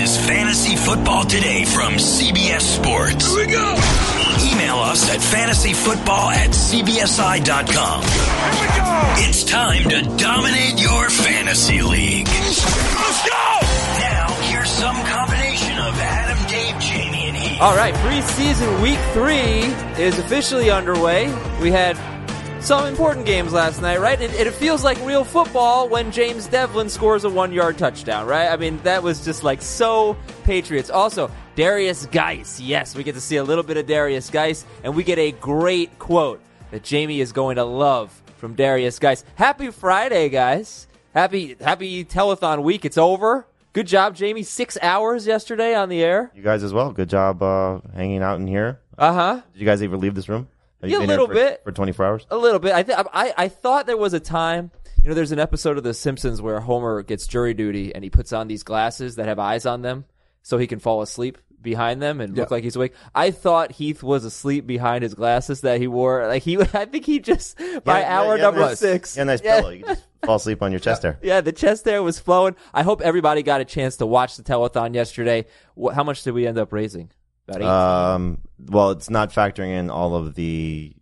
is Fantasy Football Today from CBS Sports. Here we go. Email us at fantasyfootball@cbsi.com. Here we go. It's time to dominate your fantasy league. Let's go. Now, here's some combination of Adam, Dave, Jamie, and Heath. All right, preseason week 3 is officially underway. We had some important games last night, right? It feels like real football when James Devlin scores a 1-yard touchdown, right? I mean, that was just like so Patriots. Also, Derrius Guice. Yes, we get to see a little bit of Derrius Guice, and we get a great quote that Jamie is going to love from Derrius Guice. Happy Friday, guys. Happy telethon week. It's over. Good job, Jamie. 6 hours yesterday on the air. You guys as well. Good job hanging out in here. Uh-huh. Did you guys ever leave this room? Yeah, a little bit. For 24 hours? A little bit. I thought there was a time, there's an episode of The Simpsons where Homer gets jury duty and he puts on these glasses that have eyes on them so he can fall asleep behind them and look like he's awake. I thought Heath was asleep behind his glasses that he wore. I think he just, by hour number 6. Yeah, nice pillow. You can just fall asleep on your chest there. Yeah, the chest there was flowing. I hope everybody got a chance to watch the telethon yesterday. How much did we end up raising? Well, it's not factoring in all of the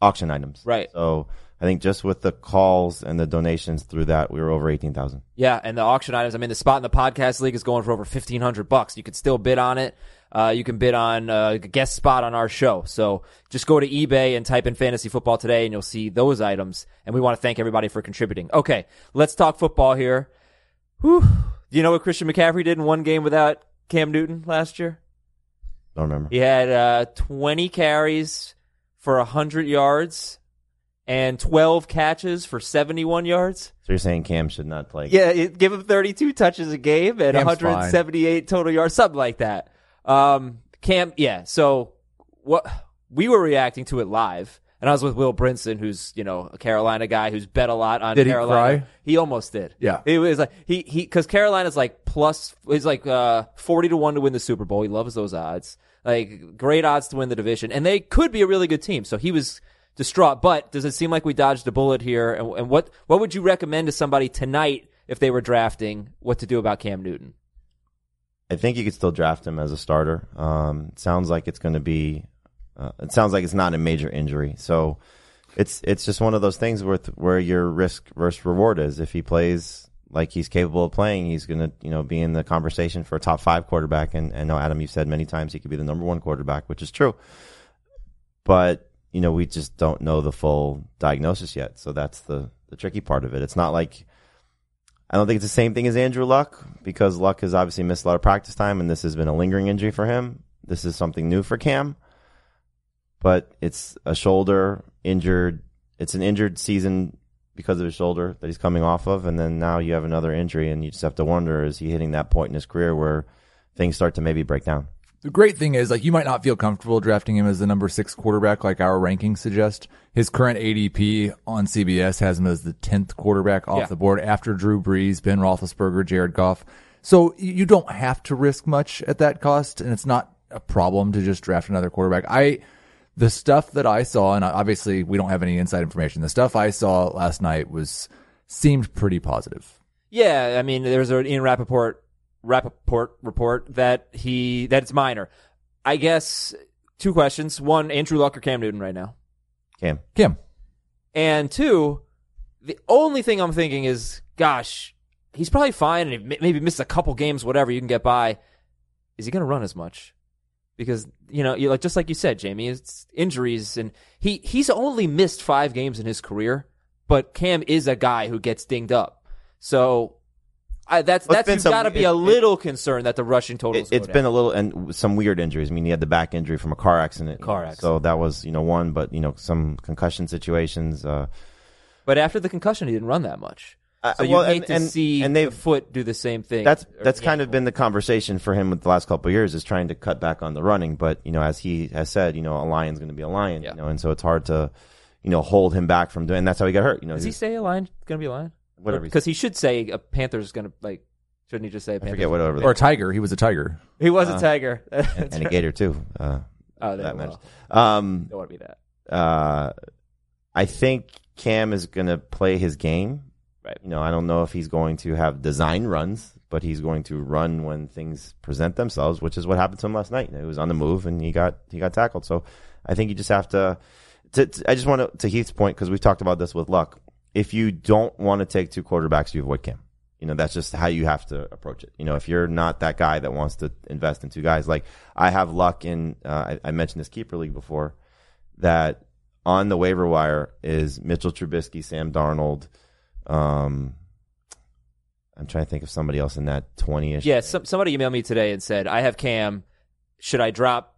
auction items. Right. So I think just with the calls and the donations through that, we were over $18,000. Yeah, and the auction items, the spot in the podcast league is going for over $1,500. You could still bid on it. You can bid on a guest spot on our show. So just go to eBay and type in Fantasy Football Today, and you'll see those items. And we want to thank everybody for contributing. Okay, let's talk football here. Whew. You know what Christian McCaffrey did in one game without Cam Newton last year? Don't remember. He had 20 carries for 100 yards and 12 catches for 71 yards. So you're saying Cam should not play? Yeah, give him 32 touches a game and Cam's 178 fine. Total yards, something like that. Cam, yeah. So what we were reacting to it live, and I was with Will Brinson, who's a Carolina guy who's bet a lot on Carolina. Did he cry? He almost did. Yeah, it was like he because Carolina's like plus is like 40-1 to win the Super Bowl. He loves those odds. Like, great odds to win the division. And they could be a really good team. So he was distraught. But does it seem like we dodged a bullet here? And what would you recommend to somebody tonight if they were drafting what to do about Cam Newton? I think you could still draft him as a starter. It sounds like it's not a major injury. So it's just one of those things where your risk versus reward is. If he plays like he's capable of playing, he's going to, be in the conversation for a top 5 quarterback. And I know, Adam, you've said many times he could be the number 1 quarterback, which is true. But, we just don't know the full diagnosis yet. So that's the tricky part of it. It's not like, I don't think it's the same thing as Andrew Luck, because Luck has obviously missed a lot of practice time, and this has been a lingering injury for him. This is something new for Cam. But it's a shoulder injured. It's an injured season because of his shoulder that he's coming off of, and then now you have another injury, and you just have to wonder, is he hitting that point in his career where things start to maybe break down? The great thing is, you might not feel comfortable drafting him as the number 6 quarterback like our rankings suggest. His current ADP on CBS has him as the 10th quarterback off the board after Drew Brees, Ben Roethlisberger, Jared Goff. So you don't have to risk much at that cost, and it's not a problem to just draft another quarterback. The stuff that I saw, and obviously we don't have any inside information, the stuff I saw last night seemed pretty positive. Yeah, there was an Ian Rappaport report that it's minor. I guess 2 questions. 1, Andrew Luck or Cam Newton right now? Cam. And 2, the only thing I'm thinking is, gosh, he's probably fine and maybe missed a couple games, whatever, you can get by. Is he going to run as much? Because, just like you said, Jamie, it's injuries, and he's only missed 5 games in his career, but Cam is a guy who gets dinged up. So that's got to be a little concern that the rushing totals go down. It's been a little, and some weird injuries. He had the back injury from a car accident. So that was, one, but, some concussion situations. But after the concussion, he didn't run that much. So you hate to see the foot do the same thing. That's kind of been the conversation for him with the last couple of years, is trying to cut back on the running. But, as he has said, a lion's going to be a lion. Yeah. And so it's hard to, hold him back from doing. And that's how he got hurt. Does he say a lion's going to be a lion? Whatever. Because he should say a panther's going to, shouldn't he just say a panther? I forget whatever. Or a tiger. He was a tiger. He was a tiger. and a gator too. That matters. Don't want to be that. I think Cam is going to play his game. Right. I don't know if he's going to have design runs, but he's going to run when things present themselves, which is what happened to him last night. He was on the move and he got tackled. So I think you just have to I just want to Heath's point, because we've talked about this with Luck. If you don't want to take two quarterbacks, you avoid Cam. That's just how you have to approach it. If you're not that guy that wants to invest in two guys, like I have Luck in, I mentioned this keeper league before, that on the waiver wire is Mitchell Trubisky, Sam Darnold. I'm trying to think of somebody else in that 20-ish. Yeah, somebody emailed me today and said, I have Cam. Should I drop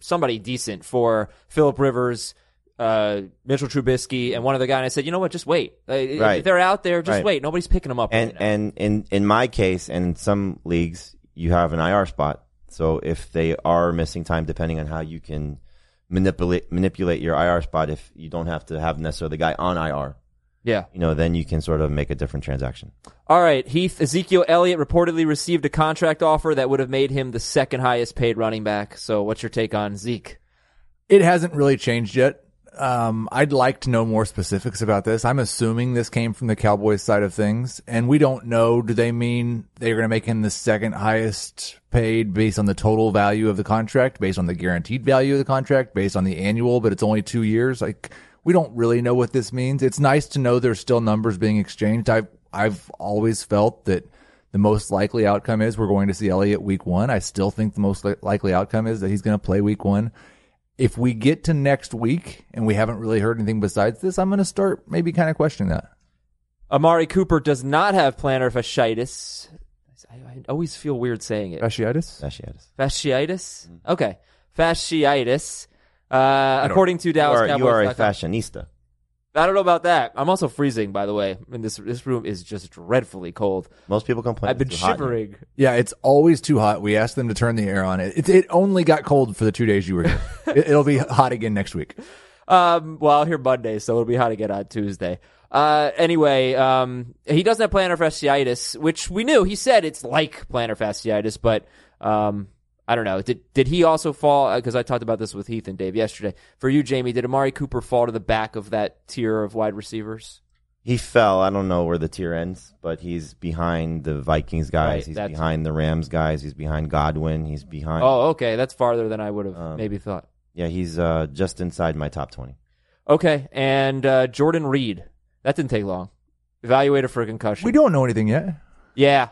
somebody decent for Phillip Rivers, Mitchell Trubisky, and one other guy? And I said, you know what? Just wait. Right. If they're out there, just wait. Nobody's picking them up. And in my case, and in some leagues, you have an IR spot. So if they are missing time, depending on how you can manipulate your IR spot, if you don't have to have necessarily the guy on IR. Yeah. Then you can sort of make a different transaction. All right, Heath. Ezekiel Elliott reportedly received a contract offer that would have made him the second highest paid running back. So what's your take on Zeke? It hasn't really changed yet. I'd like to know more specifics about this. I'm assuming this came from the Cowboys side of things, and we don't know. Do they mean they're going to make him the second highest paid based on the total value of the contract, based on the guaranteed value of the contract, based on the annual, but it's only 2 years? We don't really know what this means. It's nice to know there's still numbers being exchanged. I've always felt that the most likely outcome is we're going to see Elliott week one. I still think the most likely outcome is that he's going to play week one. If we get to next week and we haven't really heard anything besides this, I'm going to start maybe kind of questioning that. Amari Cooper does not have plantar fasciitis. I always feel weird saying it. Fasciitis? Okay. Fasciitis. According to Dallas Cowboys. You are a fashionista. I don't know about that. I'm also freezing, by the way. And this room is just dreadfully cold. Most people complain. I've been shivering. Yeah, it's always too hot. We asked them to turn the air on. It only got cold for the 2 days you were here. It'll be hot again next week. Well, I'll hear Monday, so it'll be hot again on Tuesday. Anyway, he doesn't have plantar fasciitis, which we knew. He said it's like plantar fasciitis, but I don't know. Did he also fall? Because I talked about this with Heath and Dave yesterday. For you, Jamie, did Amari Cooper fall to the back of that tier of wide receivers? He fell. I don't know where the tier ends, but he's behind the Vikings guys. Right, he's behind the Rams guys. He's behind Godwin. He's behind. Oh, okay. That's farther than I would have maybe thought. Yeah, he's just inside my top 20. Okay, and Jordan Reed. That didn't take long. Evaluated for a concussion. We don't know anything yet. Yeah,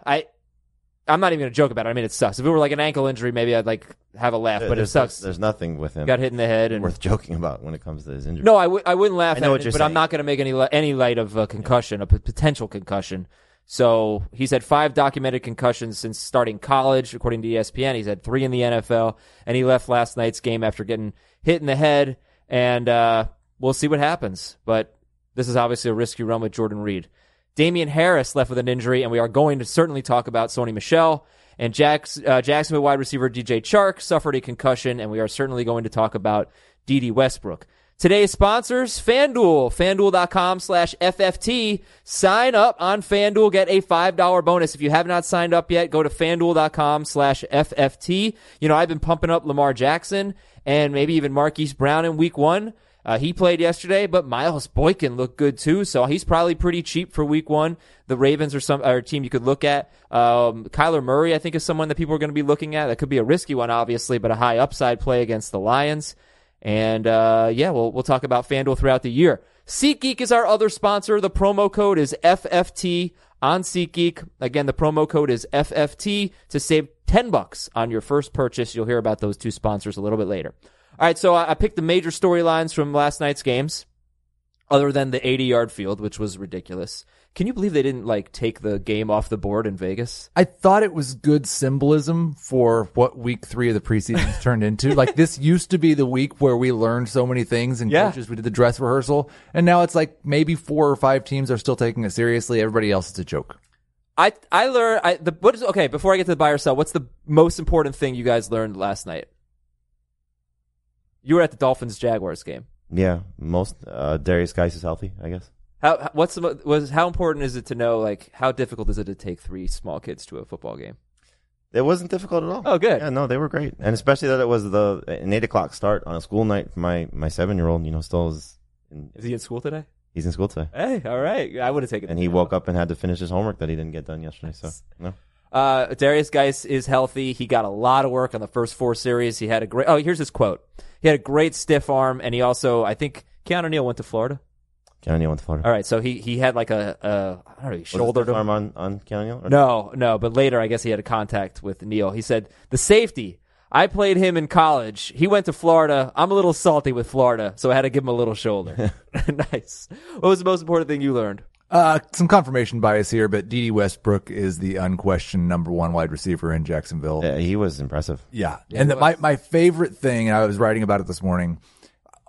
I'm not even going to joke about it. I mean, it sucks. If it were like an ankle injury, maybe I'd have a laugh, but it sucks. There's nothing with him. Got hit in the head. And worth joking about when it comes to his injury. No, I wouldn't laugh at it, but I'm not going to make any light of a concussion, a potential concussion. So he's had 5 documented concussions since starting college, according to ESPN. He's had 3 in the NFL, and he left last night's game after getting hit in the head, and we'll see what happens. But this is obviously a risky run with Jordan Reed. Damian Harris left with an injury, and we are going to certainly talk about Sony Michel. And Jacksonville wide receiver DJ Chark suffered a concussion, and we are certainly going to talk about Dede Westbrook. Today's sponsors, FanDuel. FanDuel.com/FFT. Sign up on FanDuel. Get a $5 bonus. If you have not signed up yet, go to FanDuel.com/FFT. I've been pumping up Lamar Jackson and maybe even Marquise Brown in week one. He played yesterday, but Miles Boykin looked good too, so he's probably pretty cheap for week one. The Ravens are a team you could look at. Kyler Murray, I think, is someone that people are going to be looking at. That could be a risky one, obviously, but a high upside play against the Lions. And, we'll talk about FanDuel throughout the year. SeatGeek is our other sponsor. The promo code is FFT on SeatGeek. Again, the promo code is FFT to save $10 on your first purchase. You'll hear about those two sponsors a little bit later. All right, so I picked the major storylines from last night's games, other than the 80-yard field, which was ridiculous. Can you believe they didn't, take the game off the board in Vegas? I thought it was good symbolism for what week 3 of the preseason turned into. This used to be the week where we learned so many things and coaches, we did the dress rehearsal, and now it's maybe 4 or 5 teams are still taking it seriously. Everybody else is a joke. Before I get to the buy or sell, what's the most important thing you guys learned last night? You were at the Dolphins-Jaguars game. Yeah, most Derrius Guice is healthy, I guess. How important is it to know, how difficult is it to take 3 small kids to a football game? It wasn't difficult at all. Oh, good. Yeah, no, they were great. And especially that it was an 8 o'clock start on a school night for my 7-year-old, still is. Is he in school today? He's in school today. Hey, all right. I would have taken it. And he woke up and had to finish his homework that he didn't get done yesterday. So, no. Derrius Guice is healthy. He got a lot of work on the first four series. He had a great, here's his quote. He had a great stiff arm, and he also, I think, Keanu Neal went to Florida. Keanu Neal went to Florida. All right, so he had like I don't know, he shouldered him. Was his arm on Keanu Neal? No, but later I guess he had a contact with Neal. He said, the safety, I played him in college. He went to Florida. I'm a little salty with Florida, so I had to give him a little shoulder. Nice. What was the most important thing you learned? Some confirmation bias here, but Dede Westbrook is the unquestioned number one wide receiver in Jacksonville. Yeah, he was impressive. Yeah. And my favorite thing, and I was writing about it this morning,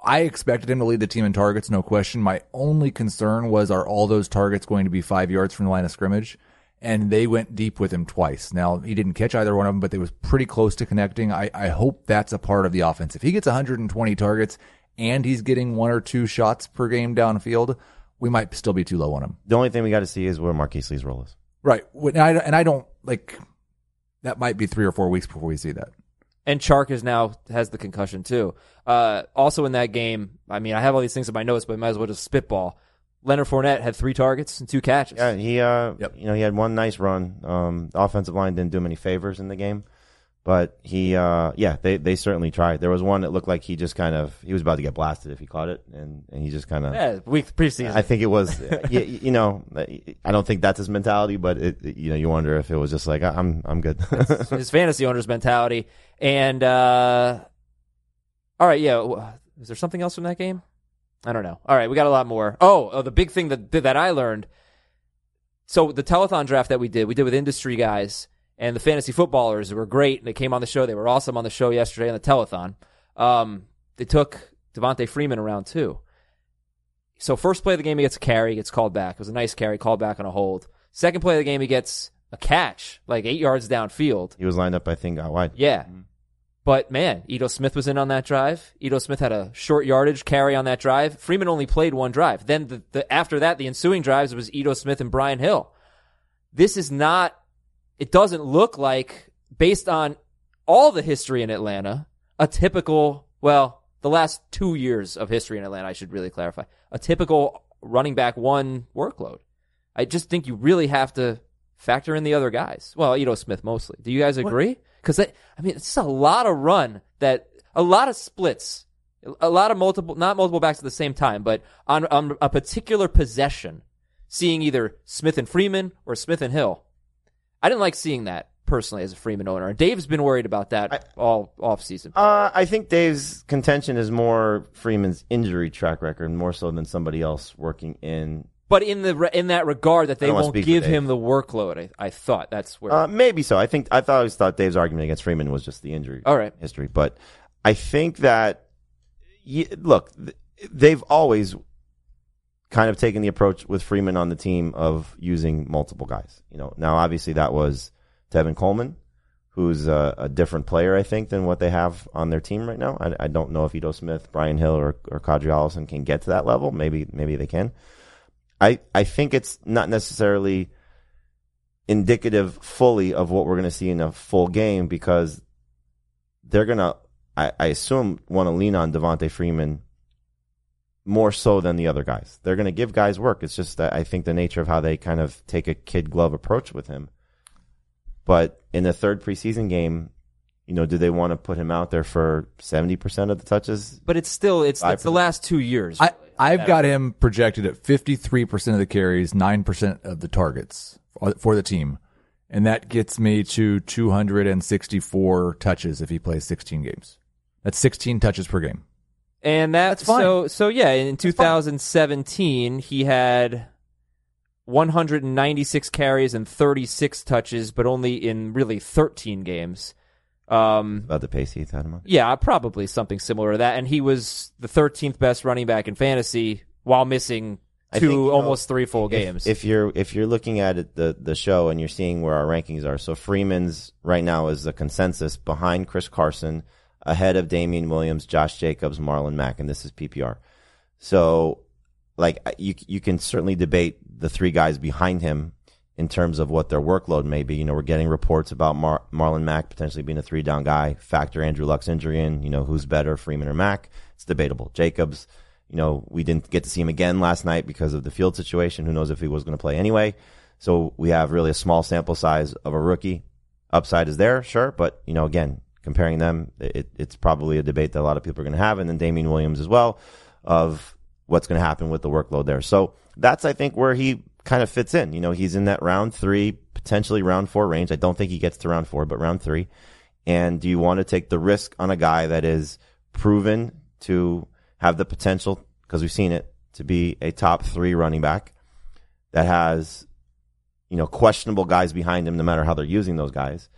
I expected him to lead the team in targets, no question. My only concern was, are all those targets going to be 5 yards from the line of scrimmage? And they went deep with him twice. Now, he didn't catch either one of them, but they was pretty close to connecting. I hope that's a part of the offense. If he gets 120 targets and he's getting one or two shots per game downfield, we might still be too low on him. The only thing we got to see is where Marquise Lee's role is. Right. And I don't, like, that might be 3 or 4 weeks before we see that. And Chark has the concussion, too. Also in that game, I mean, I have all these things in my notes, but I might as well just spitball. Leonard Fournette had 3 targets and 2 catches. Yeah, he had one nice run. The offensive line didn't do him any favors in the game, but they certainly tried. There was one that looked like he just kind of, he was about to get blasted if he caught it, and he just kind of. Yeah, week preseason. I think it was, I don't think that's his mentality, but you wonder if it was just like, I'm good. That's his fantasy owner's mentality. And, all right, yeah. Is there something else from that game? I don't know. All right, we got a lot more. Oh, the big thing that I learned. So the telethon draft that we did with industry guys and the fantasy footballers who were great, and they came on the show. They were awesome on the show yesterday on the telethon. They took Devonta Freeman in round 2. So first play of the game, he gets a carry. He gets called back. It was a nice carry, called back on a hold. Second play of the game, he gets a catch, like 8 yards downfield. He was lined up, I think, out wide. Yeah. Mm-hmm. But, man, Ito Smith was in on that drive. Ito Smith had a short yardage carry on that drive. Freeman only played one drive. Then after that, the ensuing drives was Ito Smith and Brian Hill. This is not – it doesn't look like, based on all the history in Atlanta, a typical – well, the last 2 years of history in Atlanta, I should really clarify, a typical running back one workload. I just think you really have to factor in the other guys. Well, Ito Smith mostly. Do you guys agree? Because, I mean, it's a lot of run, a lot of splits, a lot of multiple, not multiple backs at the same time, but on a particular possession, seeing either Smith and Freeman or Smith and Hill. I didn't like seeing that personally as a Freeman owner. Dave's been worried about that all offseason. I think Dave's contention is more Freeman's injury track record, more so than somebody else working in. But in that regard, that they won't give him the workload, I thought that's where maybe so. I always thought Dave's argument against Freeman was just the injury history. But I think that they've always kind of taken the approach with Freeman on the team of using multiple guys. You know, now obviously that was Tevin Coleman, who's a different player, I think, than what they have on their team right now. I don't know if Ito Smith, Brian Hill, or Kadri Allison can get to that level. Maybe they can. I think it's not necessarily indicative fully of what we're going to see in a full game, because they're going to, I assume, want to lean on Devonta Freeman more so than the other guys. They're going to give guys work. It's just that I think the nature of how they kind of take a kid glove approach with him. But in the third preseason game, do they want to put him out there for 70% of the touches? But it's still, it's the last 2 years. I've got him projected at 53% of the carries, 9% of the targets for the team. And that gets me to 264 touches if he plays 16 games. That's 16 touches per game. And that's fine. So yeah, in 2017, he had 196 carries and 36 touches, but only in really 13 games. About the pace he's had him on? Yeah, probably something similar to that. And he was the 13th best running back in fantasy while missing 3 full games. If you're looking at it, the show, and you're seeing where our rankings are, so Freeman's right now is the consensus behind Chris Carson, ahead of Damian Williams, Josh Jacobs, Marlon Mack, and this is PPR. So, you can certainly debate the three guys behind him in terms of what their workload may be. We're getting reports about Marlon Mack potentially being a 3-down guy. Factor Andrew Luck's injury in. Who's better, Freeman or Mack? It's debatable. Jacobs You know, we didn't get to see him again last night because of the field situation. Who knows if he was going to play anyway. So we have really a small sample size of a rookie. Upside is there, sure. But, you know, again, comparing them, it's probably a debate that a lot of people are going to have. And then Damien Williams as well, of what's going to happen with the workload there. So that's, I think, where he kind of fits in. You know, he's in that round three, potentially round four range. I don't think he gets to round four, but round three. And do you want to take the risk on a guy that is proven to have the potential, because we've seen it, to be a top three running back that has, you know, questionable guys behind him no matter how they're using those guys,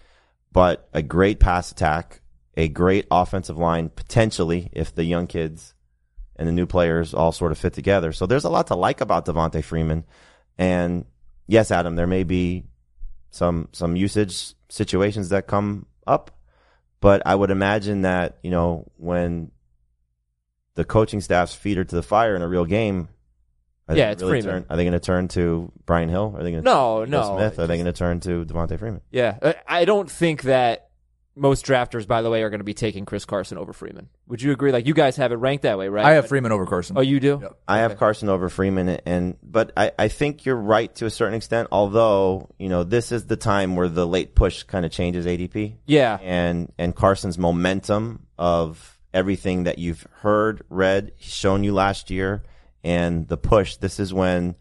but a great pass attack, a great offensive line potentially if the young kids and the new players all sort of fit together. So there's a lot to like about Devonta Freeman. And yes, Adam, there may be some usage situations that come up, but I would imagine that, you know, when the coaching staff's feet are to the fire in a real game, are they going to turn to Brian Hill? Are they going to Ito Smith? Are they going to turn to Devonta Freeman? Yeah, I don't think that most drafters, by the way, are going to be taking Chris Carson over Freeman. Would you agree? Like, you guys have it ranked that way, right? I have Freeman over Carson. Oh, you do? Yep. I have Carson over Freeman, but I think you're right to a certain extent. Although, you know, this is the time where the late push kind of changes ADP. Yeah, and Carson's momentum of everything that you've heard, read, shown you last year. And the push, this is when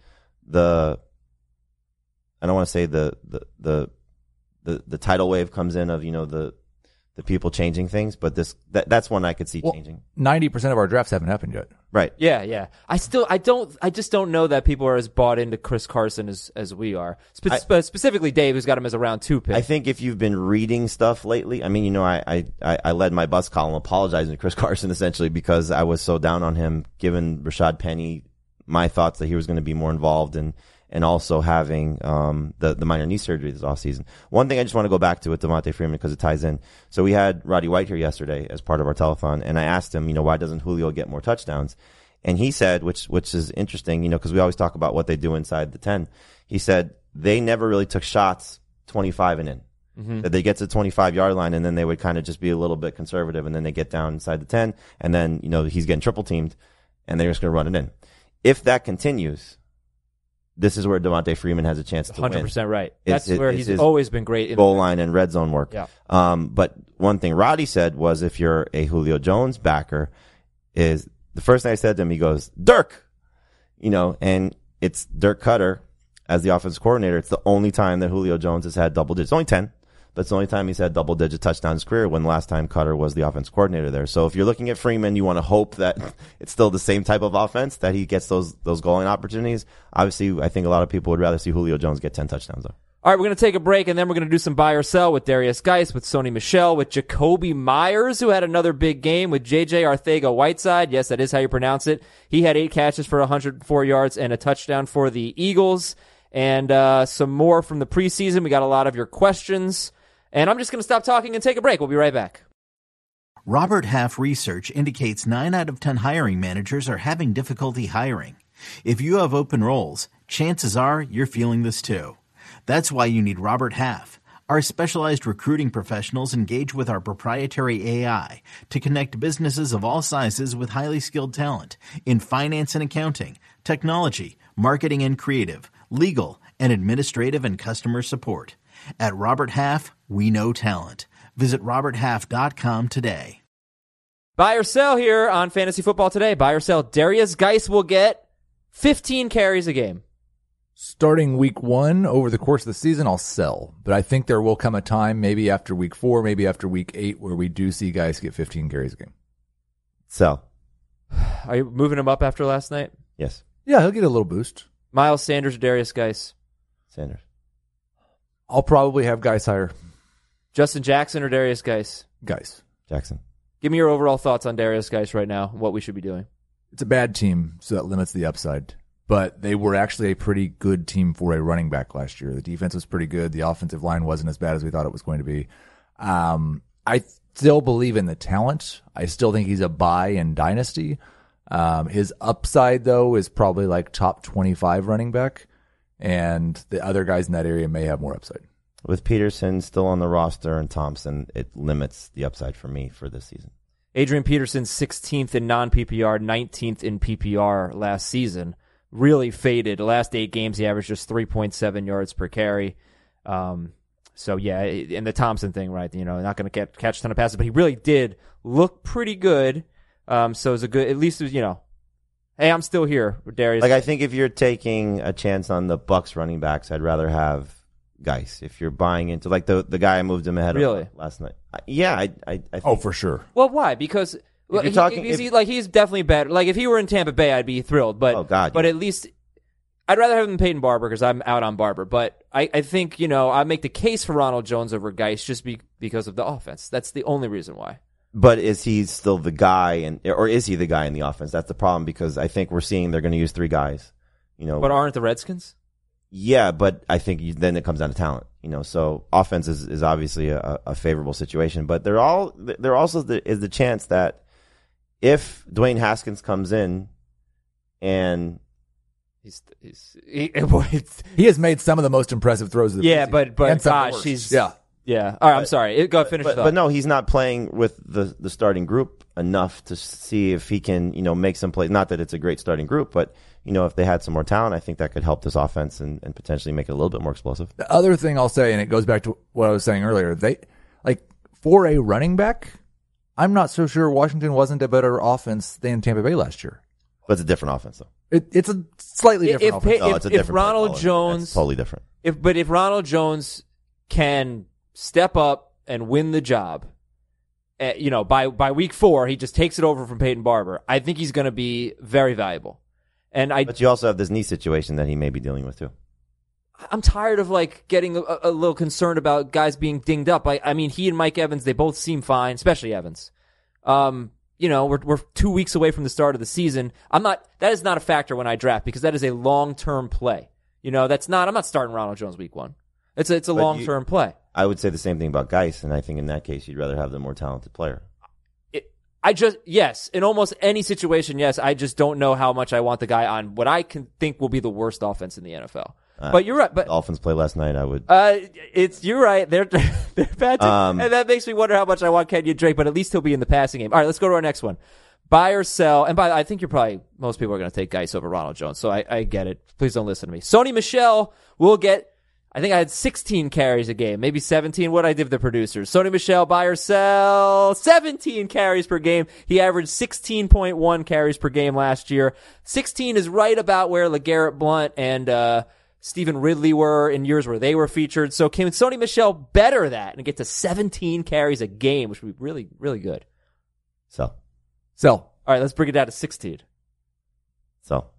I don't want to say the tidal wave comes in of, you know, the people changing things, but that's one I could see changing. 90% of our drafts haven't happened yet. Right. Yeah. I just don't know that people are as bought into Chris Carson as we are. Specifically Dave, who's got him as a round two pick. I think if you've been reading stuff lately, I mean, you know, I led my bus column apologizing to Chris Carson essentially because I was so down on him, given Rashad Penny, my thoughts that he was going to be more involved and also having the minor knee surgery this offseason. One thing I just want to go back to with Devonta Freeman because it ties in. So we had Roddy White here yesterday as part of our telethon, and I asked him, you know, why doesn't Julio get more touchdowns? And he said, which is interesting, you know, because we always talk about what they do inside the 10. He said they never really took shots 25 and in. Mm-hmm. That they get to the 25-yard line, and then they would kind of just be a little bit conservative, and then they get down inside the 10, and then, you know, he's getting triple teamed, and they're just going to run it in. If that continues, this is where Devonta Freeman has a chance to win. 100% right. He's always been great in goal line and red zone work. Yeah. But one thing Roddy said was, if you're a Julio Jones backer, is the first thing I said to him, he goes, Dirk, you know, and it's Dirk Cutter as the offensive coordinator. It's the only time that Julio Jones has had double digits. It's only 10, but it's the only time he's had double digit touchdowns career, when the last time Cutter was the offensive coordinator there. So if you're looking at Freeman, you want to hope that it's still the same type of offense, that he gets those goal line opportunities. Obviously, I think a lot of people would rather see Julio Jones get 10 touchdowns though. All right, we're going to take a break, and then we're going to do some buy or sell with Derrius Guice, with Sony Michel, with Jacoby Myers, who had another big game, with J.J. Arcega-Whiteside. Yes, that is how you pronounce it. He had 8 catches for 104 yards and a touchdown for the Eagles. And some more from the preseason. We got a lot of your questions. And I'm just going to stop talking and take a break. We'll be right back. Robert Half research indicates 9 out of 10 hiring managers are having difficulty hiring. If you have open roles, chances are you're feeling this too. That's why you need Robert Half. Our specialized recruiting professionals engage with our proprietary AI to connect businesses of all sizes with highly skilled talent in finance and accounting, technology, marketing and creative, legal, and administrative and customer support. At Robert Half, we know talent. Visit roberthalf.com today. Buy or sell here on Fantasy Football Today. Buy or sell. Derrius Guice will get 15 carries a game. Starting week 1, over the course of the season, I'll sell. But I think there will come a time, maybe after week 4, maybe after week 8, where we do see guys get 15 carries a game. Sell. Are you moving him up after last night? Yes. Yeah, he'll get a little boost. Miles Sanders, Derrius Guice. Sanders. I'll probably have Guice higher. Justin Jackson or Derrius Guice? Guice. Jackson. Give me your overall thoughts on Derrius Guice right now, what we should be doing. It's a bad team, so that limits the upside. But they were actually a pretty good team for a running back last year. The defense was pretty good. The offensive line wasn't as bad as we thought it was going to be. I still believe in the talent. I still think he's a buy in Dynasty. His upside, though, is probably like top 25 running back, and the other guys in that area may have more upside. With Peterson still on the roster and Thompson, it limits the upside for me for this season. Adrian Peterson's 16th in non-PPR, 19th in PPR last season. Really faded. The last 8 games, he averaged just 3.7 yards per carry. So, yeah, and the Thompson thing, right? You know, not going to catch a ton of passes, but he really did look pretty good. So it was a good, at least it was, you know, hey, I'm still here with Derrius. Like, I think if you're taking a chance on the Bucks running backs, I'd rather have Guice. If you're buying into, like, the guy I moved him ahead of last night. Yeah, I think. Oh, for sure. Well, why? Because he's definitely better. Like, if he were in Tampa Bay, I'd be thrilled. But, at least I'd rather have him Peyton Barber because I'm out on Barber. But I think, you know, I make the case for Ronald Jones over Guice just because of the offense. That's the only reason why. But is he still the guy, or is he the guy in the offense? That's the problem, because I think we're seeing they're going to use 3 guys. You know, but aren't the Redskins? Yeah, but I think then it comes down to talent. You know, so offense is obviously a favorable situation, but there also is the chance that if Dwayne Haskins comes in and he has made some of the most impressive throws of the season. But gosh, yeah. All right, I'm sorry. Go finish it up. But no, he's not playing with the starting group enough to see if he can, you know, make some plays. Not that it's a great starting group, but, you know, if they had some more talent, I think that could help this offense and potentially make it a little bit more explosive. The other thing I'll say, and it goes back to what I was saying earlier, for a running back, I'm not so sure Washington wasn't a better offense than Tampa Bay last year. But it's a different offense, though. It's a slightly different offense. It's totally different. If Ronald Jones can step up and win the job, you know, by week 4, he just takes it over from Peyton Barber, I think he's going to be very valuable. But you also have this knee situation that he may be dealing with, too. I'm tired of, like, getting a little concerned about guys being dinged up. I mean, he and Mike Evans, they both seem fine, especially Evans. You know, we're 2 weeks away from the start of the season. That is not a factor when I draft, because that is a long-term play. You know, I'm not starting Ronald Jones week 1. It's a long-term play. I would say the same thing about Guice, and I think in that case you'd rather have the more talented player. Yes, in almost any situation, yes. I just don't know how much I want the guy on what I can think will be the worst offense in the NFL. But you're right. But Dolphins play last night, I would. You're right. They're bad, and that makes me wonder how much I want Kenyon Drake. But at least he'll be in the passing game. All right, let's go to our next one. Buy or sell? And I think most people are going to take Guice over Ronald Jones. So I get it. Please don't listen to me. Sony Michel will get. I think I had 16 carries a game, maybe 17. What I did with the producers. Sony Michel, buy or sell, 17 carries per game. He averaged 16.1 carries per game last year. 16 is right about where LeGarrette Blount and Stephen Ridley were in years where they were featured. So can Sony Michel better that and get to 17 carries a game, which would be really, really good? Sell. All right, let's bring it down to 16. Sell.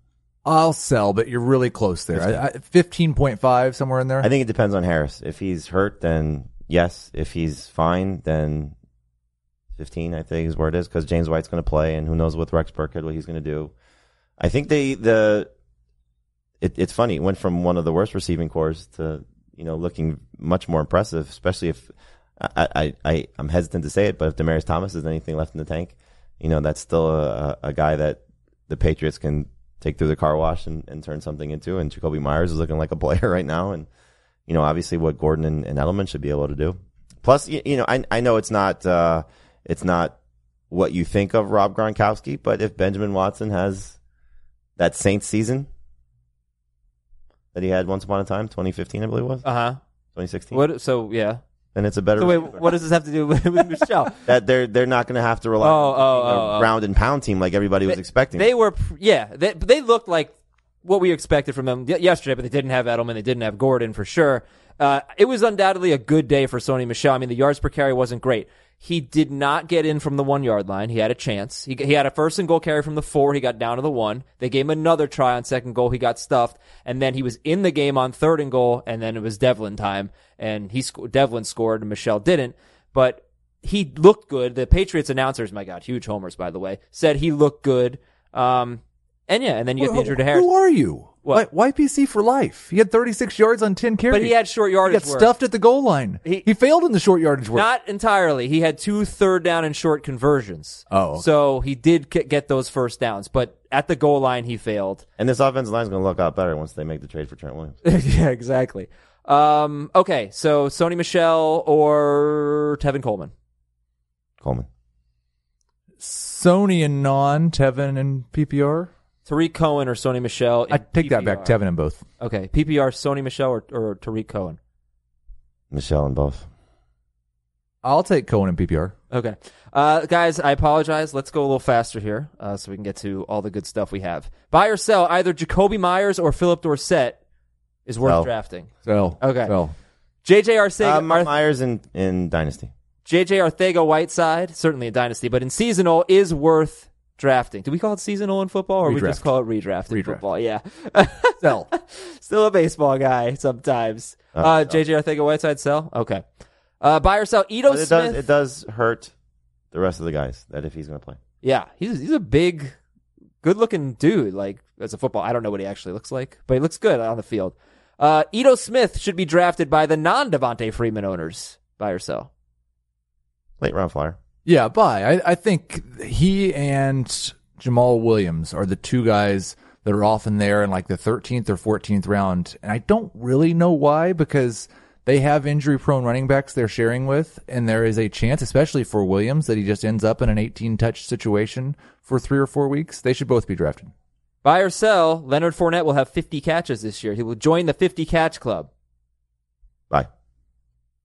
I'll sell, but you're really close there. 15.5, somewhere in there. I think it depends on Harris. If he's hurt, then yes. If he's fine, then 15, I think, is where it is, because James White's going to play, and who knows with Rex Burkhead what he's going to do. I think it's funny. It went from one of the worst receiving cores to, you know, looking much more impressive, especially if I'm hesitant to say it, but if Demaryius Thomas has anything left in the tank, you know, that's still a guy that the Patriots can take through the car wash and turn something into. And Jacoby Myers is looking like a player right now. And, you know, obviously what Gordon and Edelman should be able to do. Plus, you know, I know it's not what you think of Rob Gronkowski, but if Benjamin Watson has that Saints season that he had once upon a time, 2015, I believe it was. 2016. Yeah. And it's a better. So wait, what does this have to do with Michelle? That they're not going to have to rely on a round and pound team like everybody was expecting. They were, yeah. They looked like what we expected from them yesterday, but they didn't have Edelman. They didn't have Gordon for sure. It was undoubtedly a good day for Sony Michel. I mean, the yards per carry wasn't great. He did not get in from the 1-yard line. He had a chance. He had a first and goal carry from the 4. He got down to the 1. They gave him another try on second goal. He got stuffed. And then he was in the game on third and goal. And then it was Devlin time. And Devlin scored and Michelle didn't. But he looked good. The Patriots announcers, my God, huge homers, by the way, said he looked good. And then you get the injured Harris. Who are you? What? YPC for life. He had 36 yards on 10 carries. But he had short yardage work. He got stuffed at the goal line. He failed in the short yardage work. Not entirely. He had 2 third down and short conversions. Oh. Okay. So he did get those first downs, but at the goal line he failed. And this offensive line is going to look out better once they make the trade for Trent Williams. Yeah, exactly. Okay, so Sony Michel or Tevin Coleman? Sony and non, Tevin and PPR? Tariq Cohen or Sony Michel? I take PPR. That back. Tevin and both. Okay. PPR, Sony Michel or Tariq Cohen? Michel and both. I'll take Cohen and PPR. Okay. Guys, I apologize. Let's go a little faster here so we can get to all the good stuff we have. Buy or sell, either Jacoby Myers or Philip Dorsett is worth drafting. Sell. Okay. Sell. J.J. Arcega. Myers in Dynasty. J.J. Arcega-Whiteside, certainly in Dynasty, but in Seasonal is worth drafting. Do we call it Seasonal in football or redraft. We just call it redraft in football? Yeah. Sell. Still a baseball guy sometimes. J.J. Arcega-Whiteside, sell? Okay. Buy or sell, Ito Smith. It does hurt the rest of the guys that if he's going to play. Yeah, he's a big, good-looking dude. Like as a football, I don't know what he actually looks like, but he looks good on the field. Ito Smith should be drafted by the non-Devonta Freeman owners. Buy or sell? Late round flyer. Yeah, buy. I think he and Jamal Williams are the two guys that are often there in like the 13th or 14th round, and I don't really know why because they have injury-prone running backs they're sharing with, and there is a chance, especially for Williams, that he just ends up in an 18-touch situation for 3 or 4 weeks. They should both be drafted. Buy or sell, Leonard Fournette will have 50 catches this year. He will join the 50-catch club. Buy.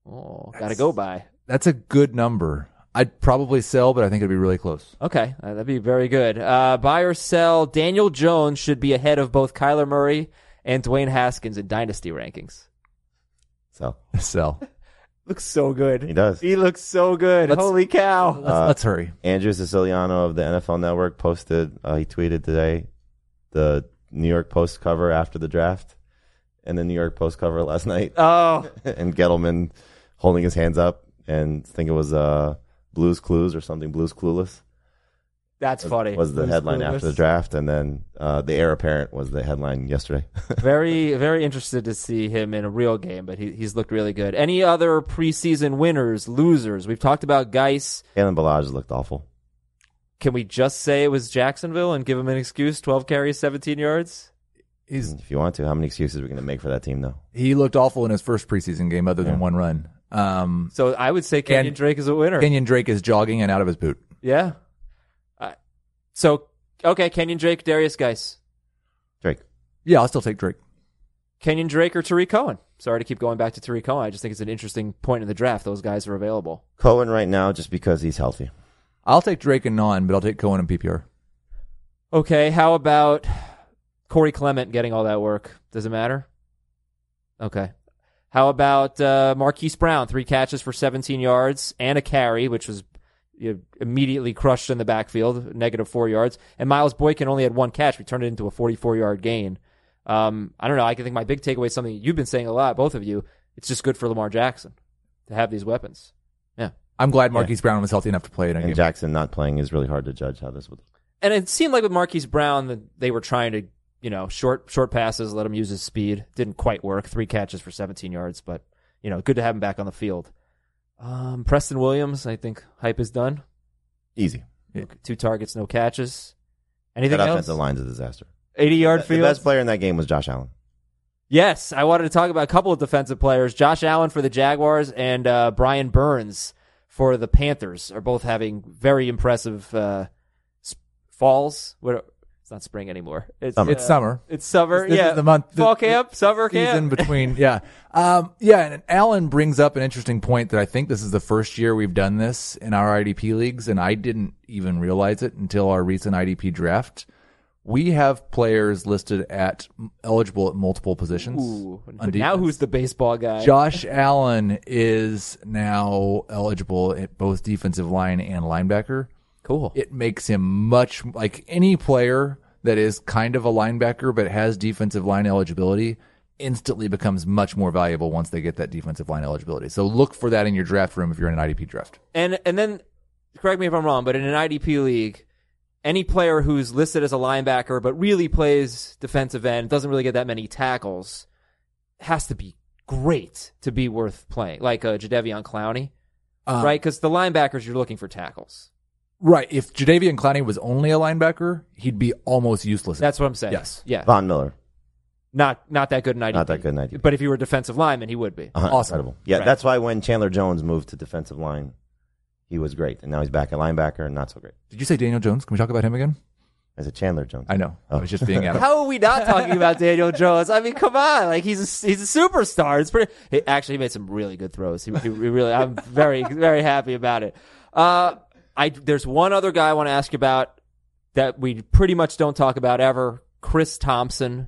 Oh, got to go buy. That's a good number. I'd probably sell, but I think it'd be really close. Okay, that'd be very good. Buy or sell, Daniel Jones should be ahead of both Kyler Murray and Dwayne Haskins in Dynasty rankings. Sell. Looks so good. He does. He looks so good. Holy cow. Let's hurry. Andrew Siciliano of the NFL Network posted, he tweeted today, the New York Post cover after the draft and the New York Post cover last night. Oh. And Gettleman holding his hands up and I think it was Blue's Clues or something, Blue's Clueless. That's funny. Was the Blue's headline Clueless. After the draft, and then the heir apparent was the headline yesterday. Very, very interested to see him in a real game, but he's looked really good. Any other preseason winners, losers? We've talked about Guice. Kalen Ballage looked awful. Can we just say it was Jacksonville and give him an excuse? 12 carries, 17 yards? If you want to, how many excuses are we going to make for that team, though? He looked awful in his first preseason game other than one run. So I would say Kenyon Drake is a winner. Kenyon Drake is jogging and out of his boot. Yeah. So, okay, Kenyon Drake, Derrius Guice. Drake. Yeah, I'll still take Drake. Kenyon Drake or Tariq Cohen? Sorry to keep going back to Tariq Cohen. I just think it's an interesting point in the draft. Those guys are available. Cohen right now just because he's healthy. I'll take Drake and non, but I'll take Cohen and PPR. Okay, how about Corey Clement getting all that work? Does it matter? Okay. How about Marquise Brown? 3 catches for 17 yards and a carry, which was immediately crushed in the backfield, -4 yards. And Miles Boykin only had 1 catch. We turned it into a 44-yard gain. I don't know. I think my big takeaway is something you've been saying a lot, both of you. It's just good for Lamar Jackson to have these weapons. Yeah. I'm glad Marquise Brown was healthy enough to play it. And Jackson not playing is really hard to judge how this would. And it seemed like with Marquise Brown that they were trying to, short passes, let him use his speed. Didn't quite work. 3 catches for 17 yards, but, good to have him back on the field. Preston Williams, I think hype is done. Easy. Okay, 2 targets, no catches. Anything else? That offensive line's a disaster. 80-yard field. The best player in that game was Josh Allen. Yes, I wanted to talk about a couple of defensive players. Josh Allen for the Jaguars and Brian Burns for the Panthers are both having very impressive falls. It's not spring anymore. It's summer. It's summer. This is the month. Fall camp, summer camp. Season between, yeah. And Alan brings up an interesting point that I think this is the first year we've done this in our IDP leagues, and I didn't even realize it until our recent IDP draft. We have players listed at eligible at multiple positions. Ooh, now who's the baseball guy? Josh Allen is now eligible at both defensive line and linebacker. Cool. It makes him much like any player that is kind of a linebacker but has defensive line eligibility instantly becomes much more valuable once they get that defensive line eligibility. So look for that in your draft room if you're in an IDP draft. And then, correct me if I'm wrong, but in an IDP league, any player who's listed as a linebacker but really plays defensive end, doesn't really get that many tackles, has to be great to be worth playing, like Jadeveon Clowney, right? Because the linebackers, you're looking for tackles. Right. If Jadeveon Clowney was only a linebacker, he'd be almost useless. That's what I'm saying. Yes. Yeah. Von Miller. Not that good in IDP. Not that good in IDP. But if he were a defensive lineman, he would be. Awesome. Incredible. Yeah, right. That's why when Chandler Jones moved to defensive line, he was great. And now he's back at linebacker and not so great. Did you say Daniel Jones? Can we talk about him again? As a Chandler Jones. I know. Oh. I was just being out. How are we not talking about Daniel Jones? I mean, come on. Like, he's a superstar. It's pretty. He made some really good throws. He really. I'm very, very happy about it. There's one other guy I want to ask you about that we pretty much don't talk about ever. Chris Thompson.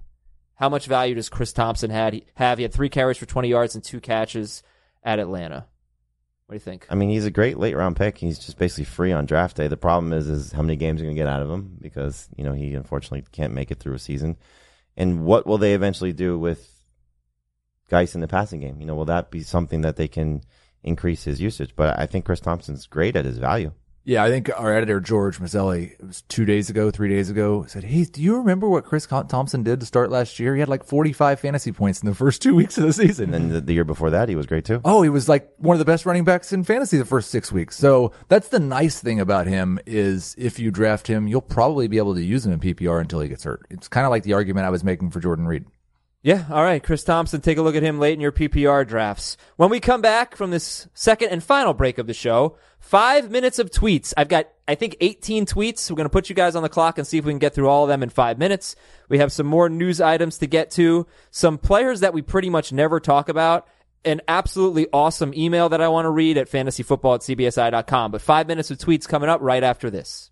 How much value does Chris Thompson have? He had 3 carries for 20 yards and 2 catches at Atlanta. What do you think? I mean, he's a great late-round pick. He's just basically free on draft day. The problem is how many games you're going to get out of him because, you know, he unfortunately can't make it through a season. And what will they eventually do with Guice in the passing game? You know, will that be something that they can increase his usage? But I think Chris Thompson's great at his value. Yeah, I think our editor, George Mazzelli, it was 3 days ago, said, hey, do you remember what Chris Thompson did to start last year? He had like 45 fantasy points in the first 2 weeks of the season. And then the year before that, he was great too. Oh, he was like one of the best running backs in fantasy the first 6 weeks. So that's the nice thing about him is if you draft him, you'll probably be able to use him in PPR until he gets hurt. It's kind of like the argument I was making for Jordan Reed. Yeah, all right, Chris Thompson, take a look at him late in your PPR drafts. When we come back from this second and final break of the show, 5 minutes of tweets. I've got, I think, 18 tweets. We're going to put you guys on the clock and see if we can get through all of them in 5 minutes. We have some more news items to get to, some players that we pretty much never talk about, an absolutely awesome email that I want to read at fantasyfootball@cbsi.com. But 5 minutes of tweets coming up right after this.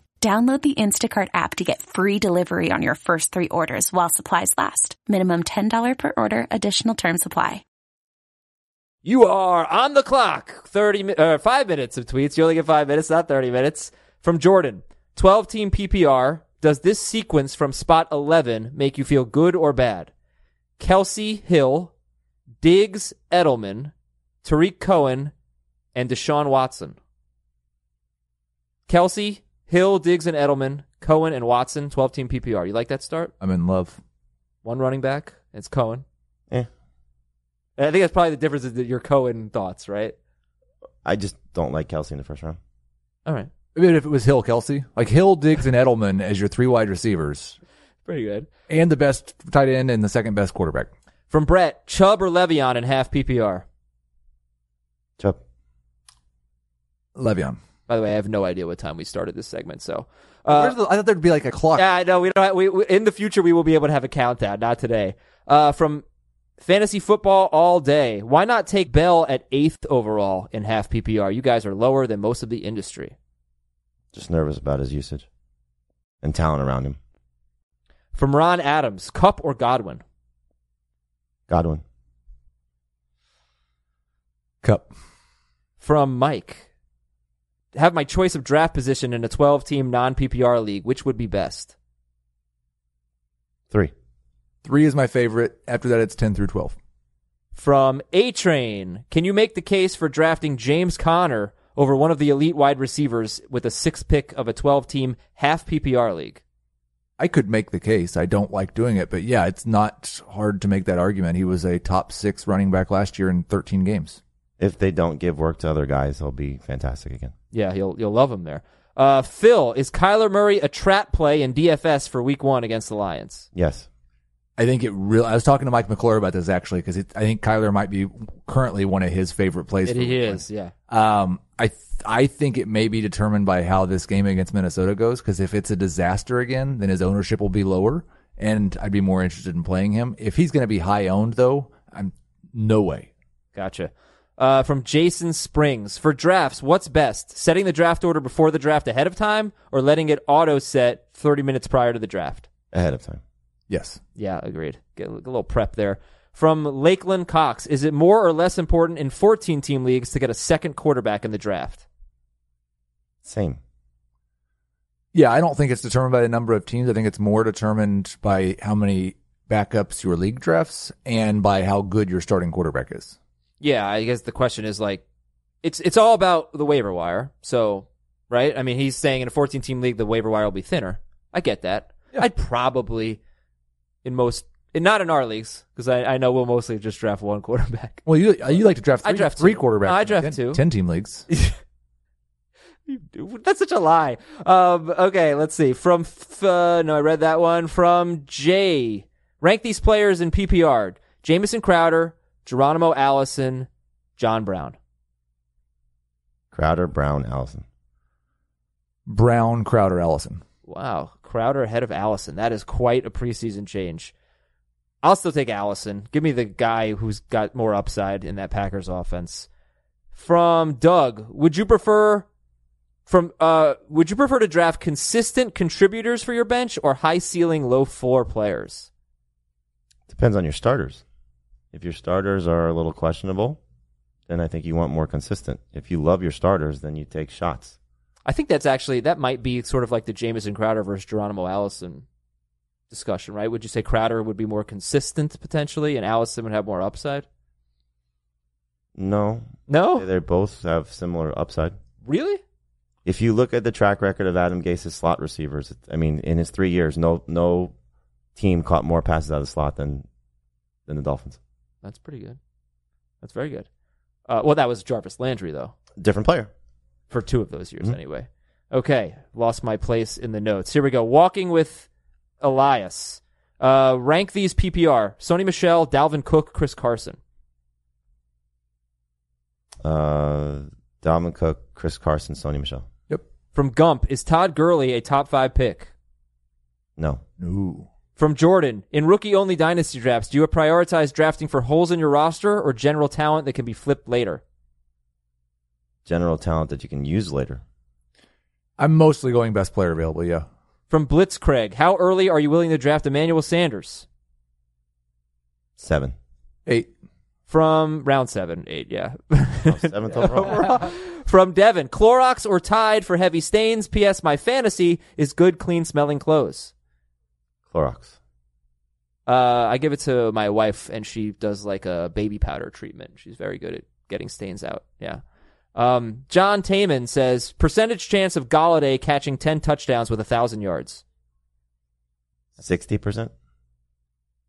Download the Instacart app to get free delivery on your first 3 orders while supplies last. Minimum $10 per order. Additional terms apply. You are on the clock. 5 minutes of tweets. You only get 5 minutes, not 30 minutes. From Jordan, 12-team PPR. Does this sequence from spot 11 make you feel good or bad? Kelsey, Hill, Diggs, Edelman, Tariq Cohen, and Deshaun Watson. Kelsey, Hill, Diggs, and Edelman, Cohen, and Watson, 12-team PPR. You like that start? I'm in love. One running back, it's Cohen. Yeah. I think that's probably the difference is your Cohen thoughts, right? I just don't like Kelsey in the first round. All right. I mean, if it was Hill, Kelsey. Like Hill, Diggs, and Edelman as your 3 wide receivers. Pretty good. And the best tight end and the second best quarterback. From Brett, Chubb or Le'Veon in half PPR? Chubb. Le'Veon. By the way, I have no idea what time we started this segment. So, I thought there'd be like a clock. Yeah, I know. We don't. We in the future we will be able to have a countdown. Not today. From Fantasy Football All Day. Why not take Bell at 8th overall in half PPR? You guys are lower than most of the industry. Just nervous about his usage and talent around him. From Ron Adams, Kupp or Godwin? Godwin. Kupp. From Mike. Have my choice of draft position in a 12-team non-PPR league. Which would be best? 3. 3 is my favorite. After that, it's 10 through 12. From A-Train, can you make the case for drafting James Conner over one of the elite wide receivers with a 6th pick of a 12-team half-PPR league? I could make the case. I don't like doing it, but yeah, it's not hard to make that argument. He was a top 6 running back last year in 13 games. If they don't give work to other guys, he'll be fantastic again. Yeah, you'll love him there. Phil, is Kyler Murray a trap play in DFS for Week 1 against the Lions? Yes. I think it really. I was talking to Mike McClure about this actually because I think Kyler might be currently one of his favorite plays. He is, yeah. I think it may be determined by how this game against Minnesota goes because if it's a disaster again, then his ownership will be lower, and I'd be more interested in playing him. If he's going to be high owned though, I'm no way. Gotcha. From Jason Springs. For drafts, what's best? Setting the draft order before the draft ahead of time or letting it auto-set 30 minutes prior to the draft? Ahead of time. Yes. Yeah, agreed. Get a little prep there. From Lakeland Cox. Is it more or less important in 14-team leagues to get a second quarterback in the draft? Same. Yeah, I don't think it's determined by the number of teams. I think it's more determined by how many backups your league drafts and by how good your starting quarterback is. Yeah, I guess the question is, like, it's all about the waiver wire. So, right? I mean, he's saying in a 14-team league, the waiver wire will be thinner. I get that. Yeah. I'd probably, in most, not in our leagues, because I know we'll mostly just draft one quarterback. Well, you like to draft three, three quarterbacks. No, I draft 10, two. 10-team leagues. That's such a lie. Okay, let's see. From, no, I read that one. From Jay. Rank these players in PPR. Jamison Crowder, Geronimo Allison, John Brown. Crowder, Brown, Allison. Brown, Crowder, Allison. Wow. Crowder ahead of Allison. That is quite a preseason change. I'll still take Allison. Give me the guy who's got more upside in that Packers offense. From Doug, would you prefer to draft consistent contributors for your bench or high ceiling, low floor players? Depends on your starters. If your starters are a little questionable, then I think you want more consistent. If you love your starters, then you take shots. I think that's actually, that might be sort of like the Jamison Crowder versus Geronimo Allison discussion, right? Would you say Crowder would be more consistent potentially and Allison would have more upside? No? They both have similar upside. Really? If you look at the track record of Adam Gase's slot receivers, I mean, in his 3 years, no team caught more passes out of the slot than the Dolphins. That's pretty good. That's very good. Well, that was Jarvis Landry, though. Different player. For two of those years, anyway. Okay. Lost my place in the notes. Here we go. Walking with Elias. Rank these PPR. Sony Michel, Dalvin Cook, Chris Carson. Dalvin Cook, Chris Carson, Sony Michel. Yep. From Gump, is Todd Gurley a top 5 pick? No. From Jordan, in rookie-only dynasty drafts, do you prioritize drafting for holes in your roster or general talent that can be flipped later? General talent that you can use later. I'm mostly going best player available, yeah. From Blitz Craig, how early are you willing to draft Emmanuel Sanders? 7. 8. From round 7, 8, yeah. Oh, 7th overall. From Devin, Clorox or Tide for heavy stains? P.S. My fantasy is good, clean-smelling clothes. Clorox. I give it to my wife, and she does like a baby powder treatment. She's very good at getting stains out, yeah. John Taman says, percentage chance of Golladay catching 10 touchdowns with 1,000 yards? 60%.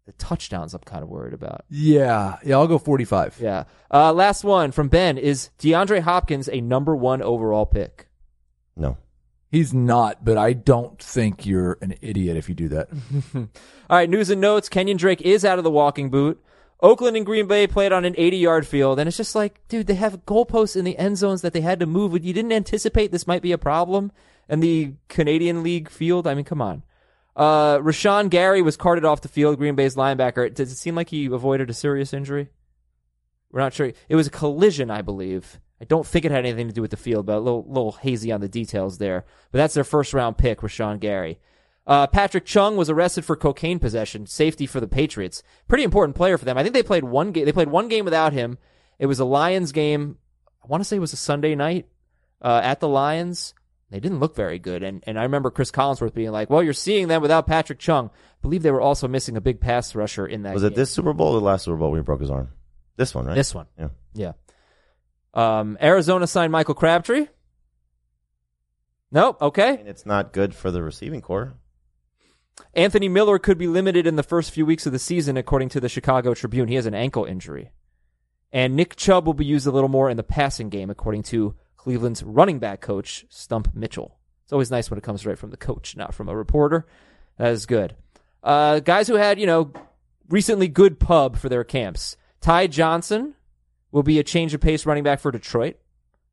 The touchdowns I'm kind of worried about. Yeah, I'll go 45. Yeah. Last one from Ben. Is DeAndre Hopkins a number 1 overall pick? No. He's not, but I don't think you're an idiot if you do that. All right, news and notes. Kenyon Drake is out of the walking boot. Oakland and Green Bay played on an 80-yard field, and it's just like, dude, they have goalposts in the end zones that they had to move. You didn't anticipate this might be a problem. And the Canadian League field, I mean, come on. Rashawn Gary was carted off the field, Green Bay's linebacker. Does it seem like he avoided a serious injury? We're not sure. It was a collision, I believe. I don't think it had anything to do with the field, but a little hazy on the details there. But that's their first-round pick, Rashawn Gary. Patrick Chung was arrested for cocaine possession, safety for the Patriots. Pretty important player for them. I think they played one game. They played one game without him. It was a Lions game. I want to say it was a Sunday night at the Lions. They didn't look very good. And I remember Chris Collinsworth being like, well, you're seeing them without Patrick Chung. I believe they were also missing a big pass rusher in that game. Was it this Super Bowl or the last Super Bowl where he broke his arm? This one, right? This one. Yeah. Arizona signed Michael Crabtree. Nope. Okay. And it's not good for the receiving corps. Anthony Miller could be limited in the first few weeks of the season, according to the Chicago Tribune. He has an ankle injury. And Nick Chubb will be used a little more in the passing game, according to Cleveland's running back coach, Stump Mitchell. It's always nice when it comes right from the coach, not from a reporter. That is good. Guys who had, recently good pub for their camps. Ty Johnson will be a change of pace running back for Detroit,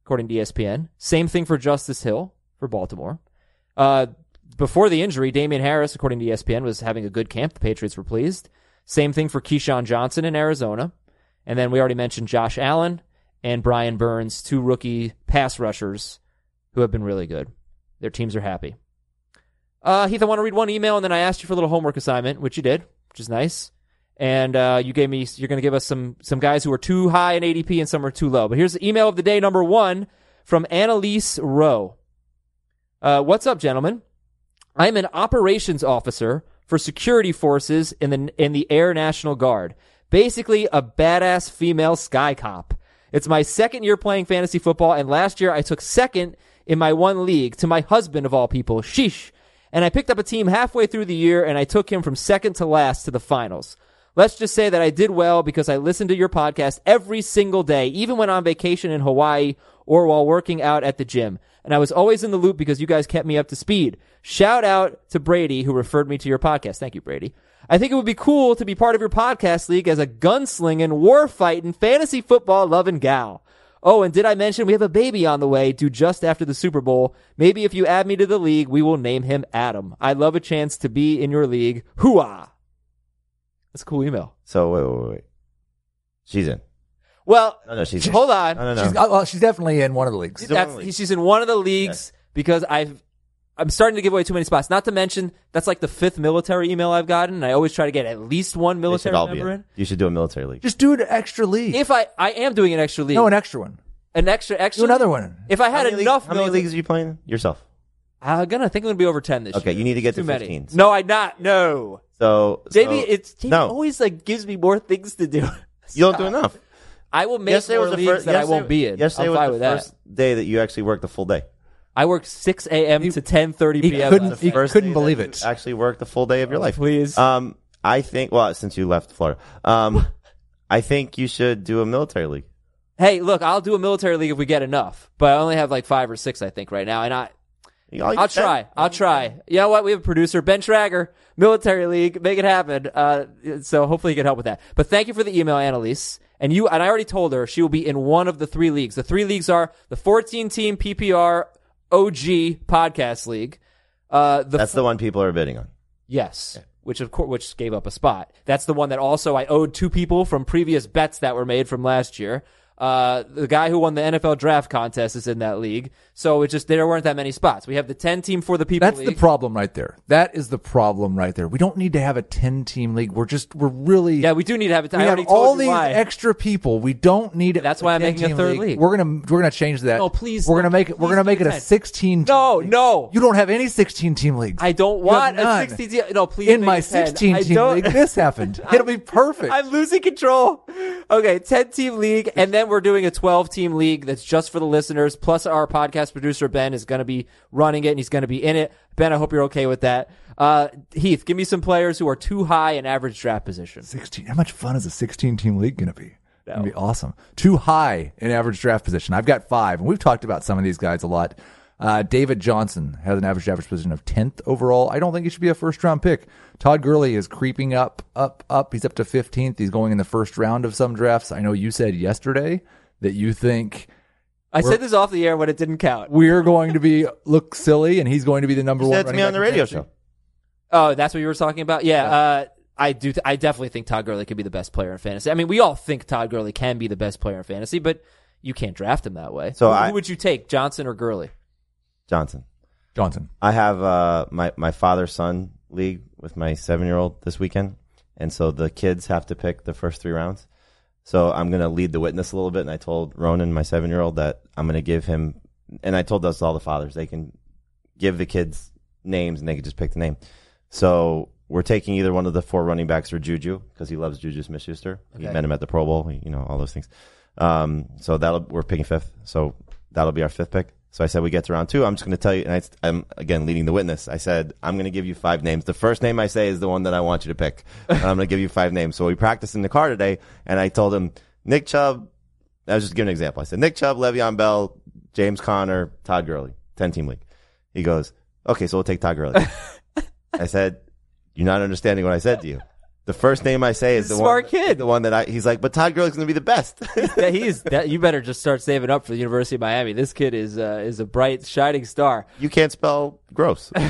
according to ESPN. Same thing for Justice Hill for Baltimore. Before the injury, Damian Harris, according to ESPN, was having a good camp. The Patriots were pleased. Same thing for Keyshawn Johnson in Arizona. And then we already mentioned Josh Allen and Brian Burns, two rookie pass rushers who have been really good. Their teams are happy. Heath, I want to read one email, and then I asked you for a little homework assignment, which you did, which is nice. And you're going to give us some guys who are too high in ADP and some are too low. But here's the email of the day, number 1, from Annalise Rowe. What's up, gentlemen? I'm an operations officer for security forces in the Air National Guard. Basically a badass female sky cop. It's my second year playing fantasy football, and last year I took second in my one league to my husband, of all people. Sheesh. And I picked up a team halfway through the year, and I took him from second to last to the finals. Let's just say that I did well because I listened to your podcast every single day, even when on vacation in Hawaii or while working out at the gym. And I was always in the loop because you guys kept me up to speed. Shout out to Brady, who referred me to your podcast. Thank you, Brady. I think it would be cool to be part of your podcast league as a gunslinging, warfighting, fantasy football loving gal. Oh, and did I mention we have a baby on the way due just after the Super Bowl? Maybe if you add me to the league, we will name him Adam. I love a chance to be in your league. Hooah! That's a cool email. So, wait. She's in. Well, no, she's in. Hold on. No. She's definitely in one of the leagues. She's in one of the leagues, yeah. Because I'm starting to give away too many spots. Not to mention, that's like the fifth military email I've gotten, and I always try to get at least one military member in. You should do a military league. Just do an extra league. If I am doing an extra league. No, an extra one. An extra. Do another one. If I had enough. How many leagues are you playing yourself? I think I'm going to be over 10 this year. Okay, you need to get to 15. So. No, I'm not. No. So maybe it's always like gives me more things to do. You don't do enough. I will make more leagues that I won't be in. Yesterday was the first day that you actually worked the full day. I worked 6 a.m. to 10:30 p.m. He couldn't believe it. Actually worked the full day of your life. Please. I think, well, since you left Florida, I think you should do a military league. Hey, look, I'll do a military league if we get enough, but I only have like 5 or 6, I think, right now, and I'll try. You know what? We have a producer, Ben Schrager, military league, make it happen. So hopefully you can help with that. But thank you for the email, Annalise. And I already told her she will be in one of the 3 leagues. The 3 leagues are the 14-team PPR OG podcast league. That's the one people are bidding on. Yes, yeah. which gave up a spot. That's the one that also I owed 2 people from previous bets that were made from last year. The guy who won the NFL draft contest is in that league. So it's just, there weren't that many spots. We have the 10-team for the people league. That's the problem right there. That is the problem right there. We don't need to have a 10-team league. We're really... Yeah, we do need to have a 10-team league. We have all these extra people. We don't need it. That's why I'm making a 3rd league. We're gonna change that. No, please. We're gonna make it a 16-team. No. You don't have any 16-team leagues. I don't want a 16-team. No, please. In my 16-team league, this happened. It'll be perfect. I'm losing control. Okay, 10-team league, and then we're doing a 12-team league that's just for the listeners, plus our podcast producer, Ben, is going to be running it, and he's going to be in it. Ben, I hope you're okay with that. Heath, give me some players who are too high in average draft position. 16. How much fun is a 16-team league going to be? No. It's going to be awesome. Too high in average draft position. I've got 5, and we've talked about some of these guys a lot. David Johnson has an average position of 10th overall. I don't think he should be a first-round pick. Todd Gurley is creeping up. He's up to 15th. He's going in the first round of some drafts. I know you said yesterday that you think... I said this off the air when it didn't count. We're going to look silly, and he's going to be the number one. That's me on the radio show. Oh, that's what you were talking about? Yeah. I definitely think Todd Gurley could be the best player in fantasy. I mean, we all think Todd Gurley can be the best player in fantasy, but you can't draft him that way. So who would you take, Johnson or Gurley? Johnson. I have my father-son league with my 7-year-old this weekend, and so the kids have to pick the first 3 rounds. So I'm going to lead the witness a little bit, and I told Ronan, my 7-year-old, that I'm going to give him, and I told this to all the fathers, they can give the kids names, and they can just pick the name. So we're taking either one of the 4 running backs or Juju, because he loves Juju Smith-Schuster. Okay. He met him at the Pro Bowl, all those things. So we're picking 5th, so that'll be our 5th pick. So I said, we get to round 2. I'm just going to tell you, and I'm, again, leading the witness. I said, I'm going to give you 5 names. The first name I say is the one that I want you to pick. And I'm going to give you 5 names. So we practiced in the car today, and I told him, Nick Chubb. I was just giving an example. I said, Nick Chubb, Le'Veon Bell, James Conner, Todd Gurley, 10-team league. He goes, okay, so we'll take Todd Gurley. I said, you're not understanding what I said to you. The first name I say is he's like, but Todd Gurley's going to be the best. You better just start saving up for the University of Miami. This kid is a bright, shining star. You can't spell gross. All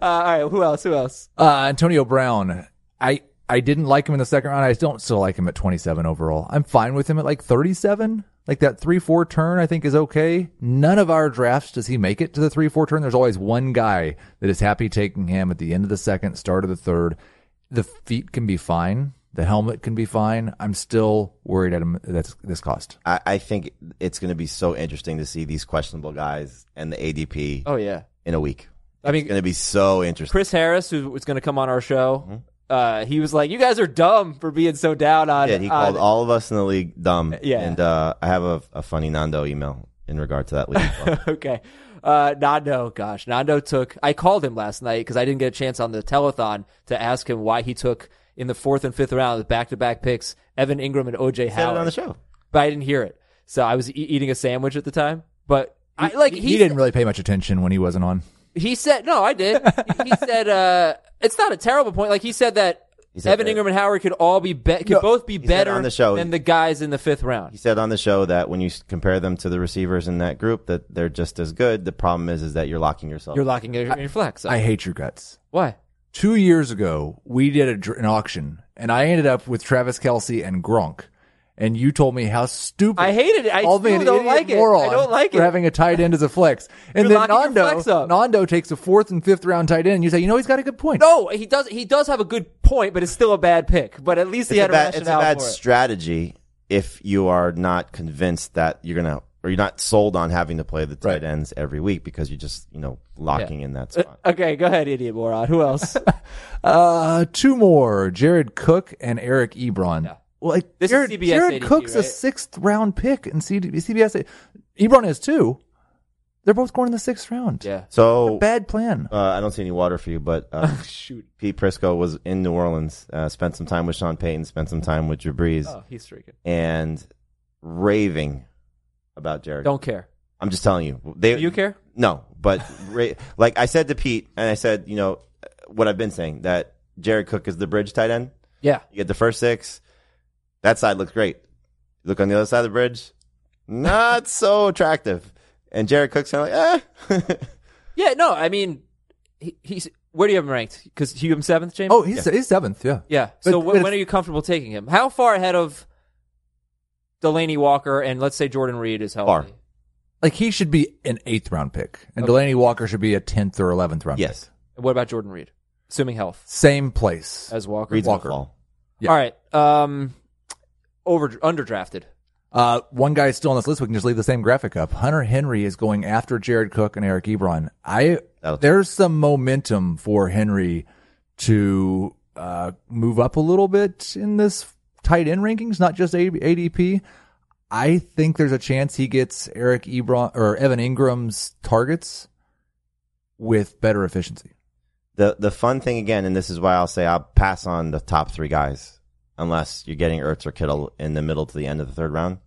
right, who else? Antonio Brown. I didn't like him in the second round. I don't still like him at 27 overall. I'm fine with him at like 37. Like that 3-4 turn, I think, is okay. None of our drafts does he make it to the 3-4 turn. There's always one guy that is happy taking him at the end of the second, start of the third. The feet can be fine. The helmet can be fine. I'm still worried at him at this cost. I think it's going to be so interesting to see these questionable guys and the ADP in a week. I mean, it's going to be so interesting. Chris Harris, who is going to come on our show, He was like, you guys are dumb for being so down on it. Yeah, he called all of us in the league dumb. Yeah. And I have a funny Nando email in regard to that league as well. Okay. Nando took – I called him last night because I didn't get a chance on the telethon to ask him why he took in the 4th and 5th round with back-to-back picks Evan Ingram and O.J. Howard. He said it on the show. But I didn't hear it. So I was eating a sandwich at the time. But I, like, he didn't really pay much attention when he wasn't on. He said, no, I did. He said, it's not a terrible point. Like, he said that Evan Ingram and Howard could all be, both be better on the show, than the guys in the 5th round. He said on the show that when you compare them to the receivers in that group, that they're just as good. The problem is that you're locking yourself. You're locking your flex. I hate your guts. Why? 2 years ago, we did an auction, and I ended up with Travis Kelce and Gronk. And you told me how stupid. I hated it. I still don't like it. I don't like it. For having a tight end as a flex. And then Nando takes a 4th and 5th round tight end. And you say, you know, he's got a good point. No, he does. He does have a good point, but it's still a bad pick. But at least he had a rationale for it. It's a bad strategy if you are not convinced that you're gonna, or you're not sold on having to play the tight ends every week because you're just, you know, locking in that spot. Okay, go ahead, idiot moron. Who else? 2 more: Jared Cook and Eric Ebron. Yeah. Well, like, this is CBS Jared 82, Cook's right? A 6th round pick in CBS. Ebron has 2. They're both going in the 6th round. Yeah. So bad plan. I don't see any water for you, but shoot. Pete Prisco was in New Orleans, spent some time with Sean Payton, spent some time with Drew Brees. Oh, he's streaking. And raving about Jared. Don't care. I'm just telling you. Do you care? No, but like I said to Pete, and I said, you know, what I've been saying, that Jared Cook is the bridge tight end. Yeah. You get the first 6. That side looks great. Look on the other side of the bridge, not so attractive. And Jared Cook's kind of like, eh. Yeah, no, I mean, he's where do you have him ranked? Because you have him 7th, James? Oh, he's 7th, yeah. Yeah, so when are you comfortable taking him? How far ahead of Delaney Walker and, let's say, Jordan Reed is healthy? Far. Like, he should be an 8th round pick, and Delaney Walker should be a 10th or 11th round pick. And what about Jordan Reed, assuming health? Same place. As Walker? Reed's Walker. Yeah. All right, Underdrafted. One guy is still on this list. We can just leave the same graphic up. Hunter Henry is going after Jared Cook and Eric Ebron. There's some momentum for Henry to move up a little bit in this tight end rankings, not just ADP. I think there's a chance he gets Eric Ebron or Evan Ingram's targets with better efficiency. The fun thing again, and this is why I'll say I'll pass on the top 3 guys. Unless you're getting Ertz or Kittle in the middle to the end of the 3rd round,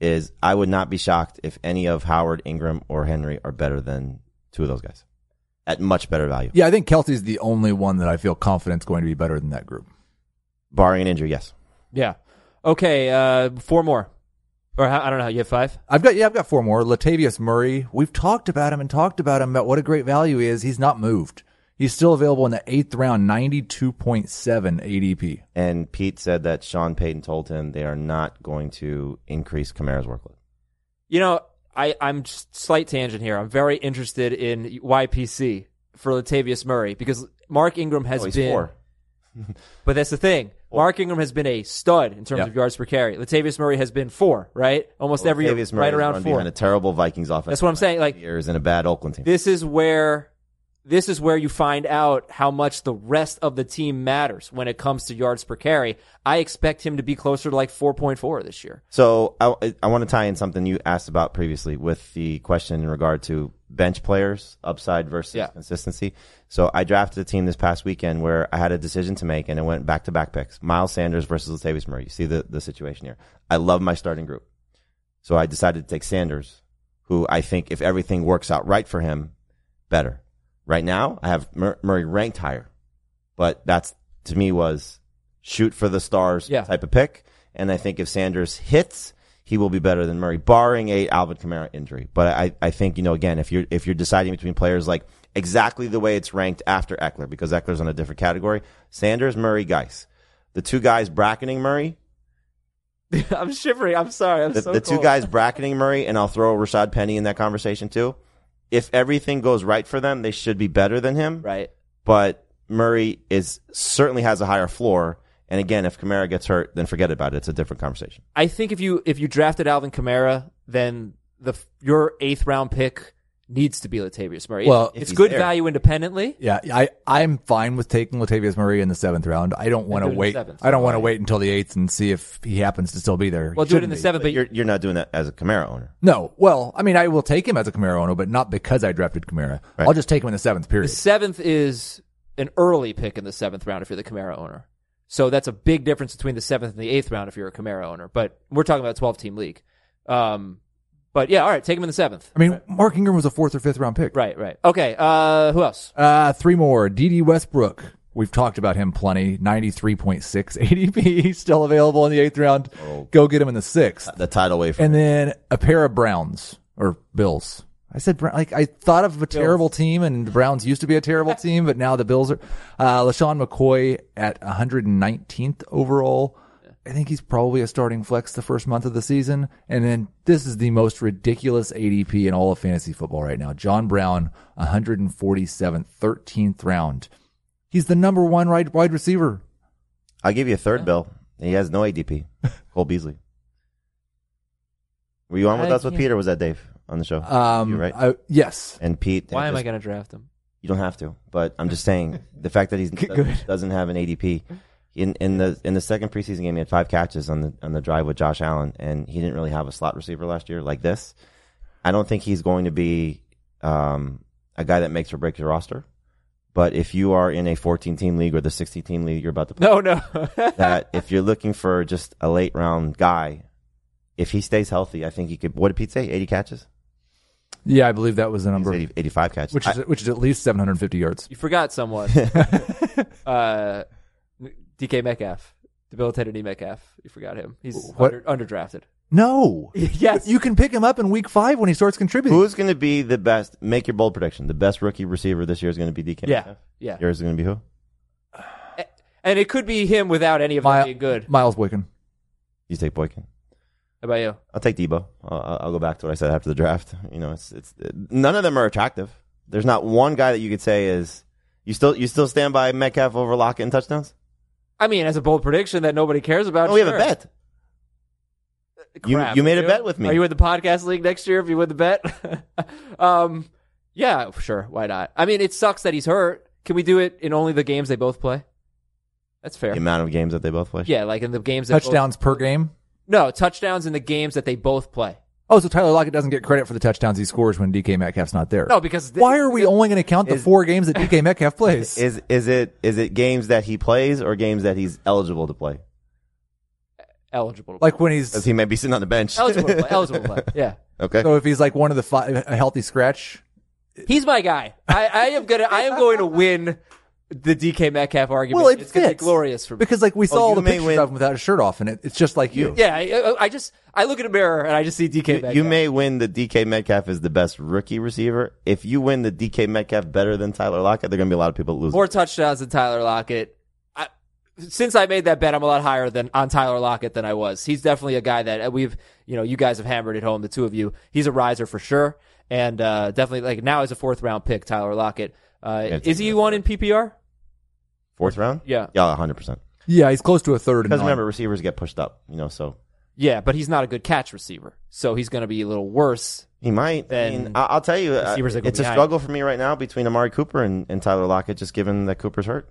is I would not be shocked if any of Howard, Ingram, or Henry are better than 2 of those guys at much better value. Yeah, I think Kelce's the only one that I feel confident is going to be better than that group. Barring an injury, yes. Yeah. Okay, 4 more. Or I don't know, you have 5? I've got 4 more. Latavius Murray, we've talked about him about what a great value he is. He's not moved. He's still available in the 8th round, 92.7 ADP. And Pete said that Sean Payton told him they are not going to increase Kamara's workload. You know, I'm just slight tangent here. I'm very interested in YPC for Latavius Murray because Mark Ingram has been 4. But that's the thing. Mark Ingram has been a stud in terms of yards per carry. Latavius Murray has been 4, right? Almost every year, right around 4. Behind a terrible Vikings offense. That's what I'm saying. Like years in a bad Oakland team. This is where you find out how much the rest of the team matters when it comes to yards per carry. I expect him to be closer to like 4.4 this year. So I want to tie in something you asked about previously with the question in regard to bench players, upside versus consistency. So I drafted a team this past weekend where I had a decision to make, and it went back-to-back picks. Miles Sanders versus Latavius Murray. You see the situation here. I love my starting group. So I decided to take Sanders, who I think if everything works out right for him, better. Right now, I have Murray ranked higher, but that's, to me, was shoot for the stars type of pick. And I think if Sanders hits, he will be better than Murray, barring a Alvin Kamara injury. But I think, you know, again, if you're deciding between players like exactly the way it's ranked after Eckler, because Eckler's on a different category, Sanders, Murray, Guice. The 2 guys bracketing Murray. I'm shivering. I'm sorry. The cold. 2 guys bracketing Murray, and I'll throw Rashad Penny in that conversation too. If everything goes right for them, they should be better than him. Right. But Murray certainly has a higher floor. And again, if Kamara gets hurt, then forget about it. It's a different conversation. I think if you drafted Alvin Kamara, then your 8th round pick needs to be Latavius Murray. Well, it's good value independently. Yeah, I'm fine with taking Latavius Murray in the seventh round. I don't want to wait. I don't want to wait until the eighth and see if he happens to still be there. Well, do it in the seventh, but you're not doing that as a Kamara owner. No. Well, I mean, I will take him as a Kamara owner, but not because I drafted Kamara. Right. I'll just take him in the seventh period. The seventh is an early pick in the seventh round if you're the Kamara owner. So that's a big difference between the seventh and the eighth round if you're a Kamara owner. But we're talking about a 12-team league. But yeah, all right, take him in the seventh. I mean, Mark Ingram was a fourth or fifth round pick. Right. Okay, who else? Three more. Dede Westbrook. We've talked about him plenty. 93.6 ADP, still available in the eighth round. Oh. Go get him in the sixth. The tidal wave. And then a pair of Browns or Bills. I said, like, I thought of a terrible team, and the Browns used to be a terrible team, but now the Bills are. LaShawn McCoy at 119th overall. I think he's probably a starting flex the first month of the season. And then this is the most ridiculous ADP in all of fantasy football right now. John Brown, 147th, 13th round. He's the number one wide receiver. I'll give you a third, Bill. He has no ADP. Cole Beasley. Were you on with us with Peter, or was that Dave on the show? You, right? Yes. And Pete. Why am I going to draft him? You don't have to, but I'm just saying the fact that he doesn't have an ADP. In the second preseason game, he had 5 catches on the drive with Josh Allen, and he didn't really have a slot receiver last year like this. I don't think he's going to be a guy that makes or breaks your roster. But if you are in a 14-team league or the 60-team league you're about to play, that if you're looking for just a late-round guy, if he stays healthy, I think he could. What did Pete say? 80 catches? Yeah, I believe that was the number. 85 catches. Which is at least 750 yards. You forgot someone. DK Metcalf, debilitated knee Metcalf. You forgot him. He's underdrafted. No. Yes. You can pick him up in week 5 when he starts contributing. Who's going to be the best? Make your bold prediction. The best rookie receiver this year is going to be DK Metcalf? Yeah. Yours is going to be who? And it could be him without any of them being good. Miles Boykin. You take Boykin. How about you? I'll take Debo. I'll go back to what I said after the draft. You know, it's none of them are attractive. There's not one guy that you could say is. You still stand by Metcalf over Lockett and touchdowns? I mean, as a bold prediction that nobody cares about. Oh, we have a bet. Crap, you made a bet with me. Are you in the podcast league next year if you win the bet? Yeah, sure. Why not? I mean, it sucks that he's hurt. Can we do it in only the games they both play? That's fair. The amount of games that they both play? Yeah, like in the games that touchdowns per game? No, touchdowns in the games that they both play. Oh, so Tyler Lockett doesn't get credit for the touchdowns he scores when DK Metcalf's not there. No, because why are we only going to count the 4 games that DK Metcalf plays? Is it games that he plays or games that he's eligible to play? Eligible to play. Like when he's, as he may be sitting on the bench. Eligible to play. Yeah. Okay. So if he's like one of the 5, a healthy scratch, he's my guy. I am going to win the DK Metcalf argument. Well, it's going to be glorious for me. Because like we saw all the pictures of him without a shirt off, and it's just like you. Yeah, I look in a mirror and I just see DK Metcalf. You may win the DK Metcalf is the best rookie receiver. If you win the DK Metcalf better than Tyler Lockett, there are going to be a lot of people losing. More touchdowns than Tyler Lockett. Since I made that bet, I'm a lot higher on Tyler Lockett than I was. He's definitely a guy that you guys have hammered it home, the two of you. He's a riser for sure. And definitely like now he's a 4th round pick, Tyler Lockett. Is he one in PPR? 4th round? Yeah. Yeah, 100%. Yeah, he's close to a third. Because remember, receivers get pushed up, so. Yeah, but he's not a good catch receiver, so he's going to be a little worse. He might. I'll tell you, it's a struggle for me right now between Amari Cooper and Tyler Lockett, just given that Cooper's hurt.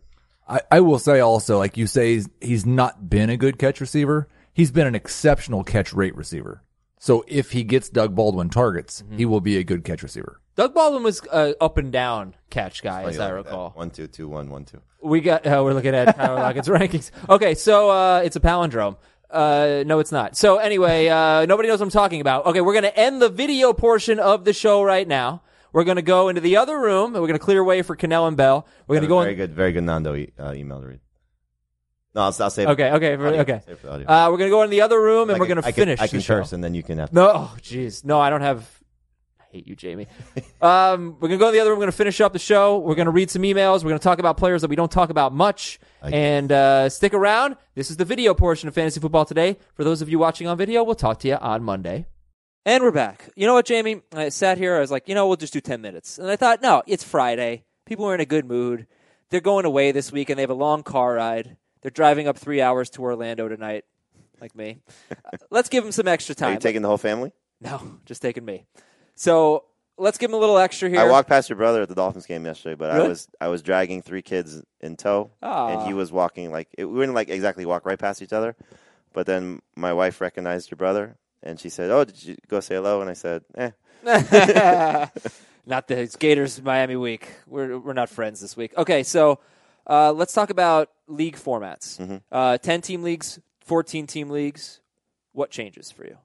I will say also, like you say, he's not been a good catch receiver. He's been an exceptional catch rate receiver. So if he gets Doug Baldwin targets, he will be a good catch receiver. Doug Baldwin was an up and down catch guy, as I recall. 1-2, 2-1, 1-2. We're looking at Tyler Lockett's rankings. Okay, so it's a palindrome. No, it's not. So anyway, nobody knows what I'm talking about. Okay, we're going to end the video portion of the show right now. We're going to go into the other room, and we're going to clear way for Cannell and Bell. We're going to go very good Nando email to read. No, I'll save it. Okay. Save for the audio. We're going to go in the other room, and we're going to finish. I can curse, and then you can have. No, jeez. No, I don't have. Hate you, Jamie. We're going to go to the other room. We're going to finish up the show. We're going to read some emails. We're going to talk about players that we don't talk about much. And stick around. This is the video portion of Fantasy Football Today. For those of you watching on video, we'll talk to you on Monday. And we're back. You know what, Jamie? I sat here. I was like, we'll just do 10 minutes. And I thought, no, it's Friday. People are in a good mood. They're going away this week, and they have a long car ride. They're driving up 3 hours to Orlando tonight, like me. Let's give them some extra time. Are you taking the whole family? No, just taking me. So Let's give him a little extra here. I walked past your brother at the Dolphins game yesterday, but really? I was dragging three kids in tow, and he was walking we wouldn't exactly walk right past each other. But then my wife recognized your brother, and she said, "Oh, did you go say hello?" And I said, "Eh." Not the Gators Miami week. We're not friends this week. Okay, so let's talk about league formats. 10-team leagues, 14-team leagues. What changes for you?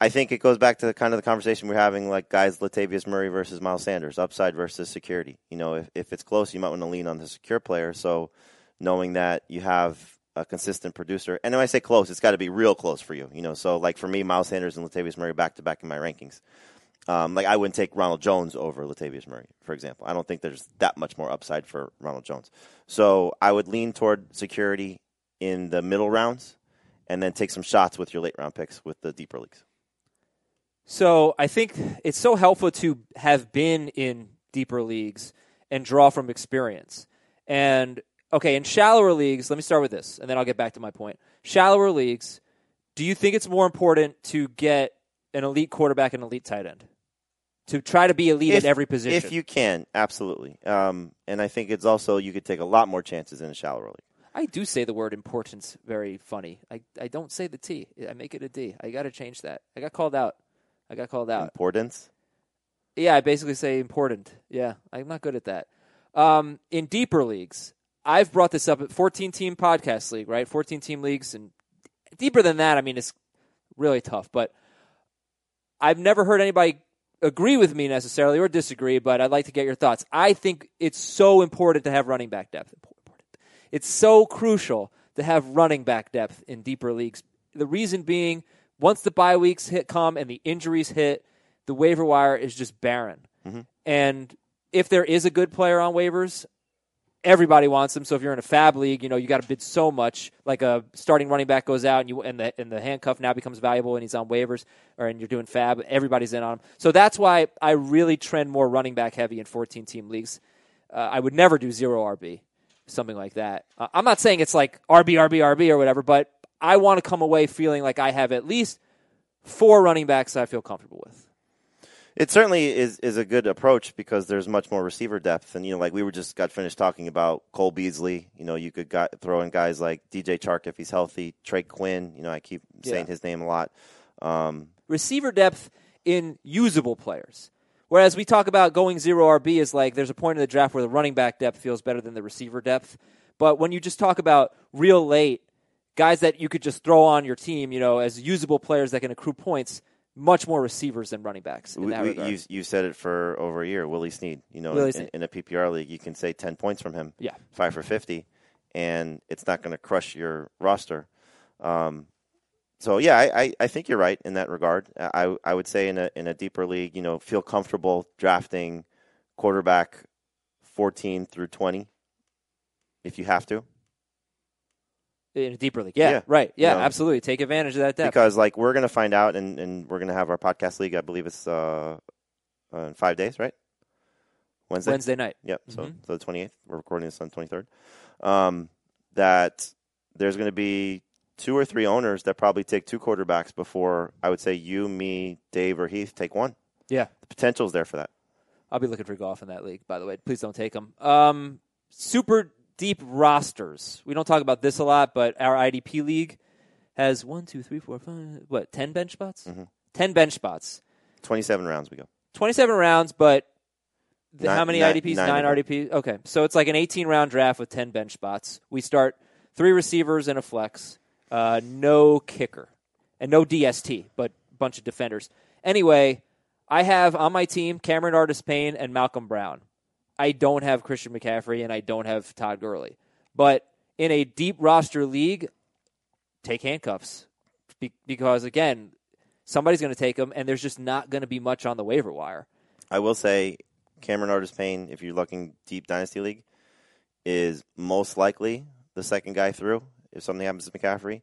I think it goes back to kind of the conversation we're having, like guys Latavius Murray versus Miles Sanders, upside versus security. You know, if it's close, you might want to lean on the secure player. So knowing that you have a consistent producer, and when I say close, it's got to be real close for you. You know, so like for me, Miles Sanders and Latavius Murray back to back in my rankings. I wouldn't take Ronald Jones over Latavius Murray, for example. I don't think there's that much more upside for Ronald Jones. So I would lean toward security in the middle rounds, and then take some shots with your late round picks with the deeper leagues. So I think it's so helpful to have been in deeper leagues and draw from experience. And, okay, in shallower leagues, let me start with this, and then I'll get back to my point. Shallower leagues, do you think it's more important to get an elite quarterback and elite tight end? To try to be elite at every position? If you can, absolutely. And I think it's also you could take a lot more chances in a shallower league. I do say the word importance very funny. I don't say the T. I make it a D. I got to change that. I got called out. Importance? Yeah, I basically say important. Yeah, I'm not good at that. In deeper leagues, I've brought this up at 14-team podcast league, right? 14-team leagues, and deeper than that, I mean, it's really tough. But I've never heard anybody agree with me necessarily or disagree, but I'd like to get your thoughts. I think it's so important to have running back depth. It's so crucial to have running back depth in deeper leagues. The reason being, once the bye weeks come and the injuries hit, the waiver wire is just barren. Mm-hmm. And if there is a good player on waivers, everybody wants them. So if you're in a fab league, you know you got to bid so much. Like a starting running back goes out, and the handcuff now becomes valuable, and he's on waivers, and you're doing fab. Everybody's in on him. So that's why I really trend more running back heavy in 14-team leagues. I would never do zero RB, something like that. I'm not saying it's like RB or whatever, but I want to come away feeling like I have at least four running backs I feel comfortable with. It certainly is a good approach because there's much more receiver depth. And, like we got finished talking about Cole Beasley. You could throw in guys like DJ Chark if he's healthy, Trey Quinn. I keep saying his name a lot. Receiver depth in usable players. Whereas we talk about going zero RB is like there's a point in the draft where the running back depth feels better than the receiver depth. But when you just talk about real late, guys that you could just throw on your team, as usable players that can accrue points, much more receivers than running backs in that regard. You said it for over a year, Willie Snead. In a PPR league, you can say 10 points from him, 5 for 50, and it's not going to crush your roster. I think you're right in that regard. I would say in a deeper league, feel comfortable drafting quarterback 14 through 20 if you have to. In a deeper league. Yeah, right. Yeah, absolutely. Take advantage of that depth. Because, we're going to find out, and we're going to have our podcast league, I believe it's in 5 days, right? Wednesday night. Yep, so the 28th. We're recording this on the 23rd. That there's going to be two or three owners that probably take two quarterbacks before, I would say, you, me, Dave, or Heath take one. Yeah. The potential's there for that. I'll be looking for golf in that league, by the way. Please don't take them. Super deep rosters. We don't talk about this a lot, but our IDP league has 10 bench spots? Mm-hmm. 10 bench spots. 27 rounds we go. 27 rounds, but how many IDPs? Nine RDPs. Okay, so it's like an 18-round draft with 10 bench spots. We start three receivers and a flex, no kicker, and no DST, but a bunch of defenders. Anyway, I have on my team Cameron Artis-Payne and Malcolm Brown. I don't have Christian McCaffrey, and I don't have Todd Gurley. But in a deep roster league, take handcuffs because, again, somebody's going to take them, and there's just not going to be much on the waiver wire. I will say Cameron Artis-Payne, if you're looking deep dynasty league, is most likely the second guy through if something happens to McCaffrey.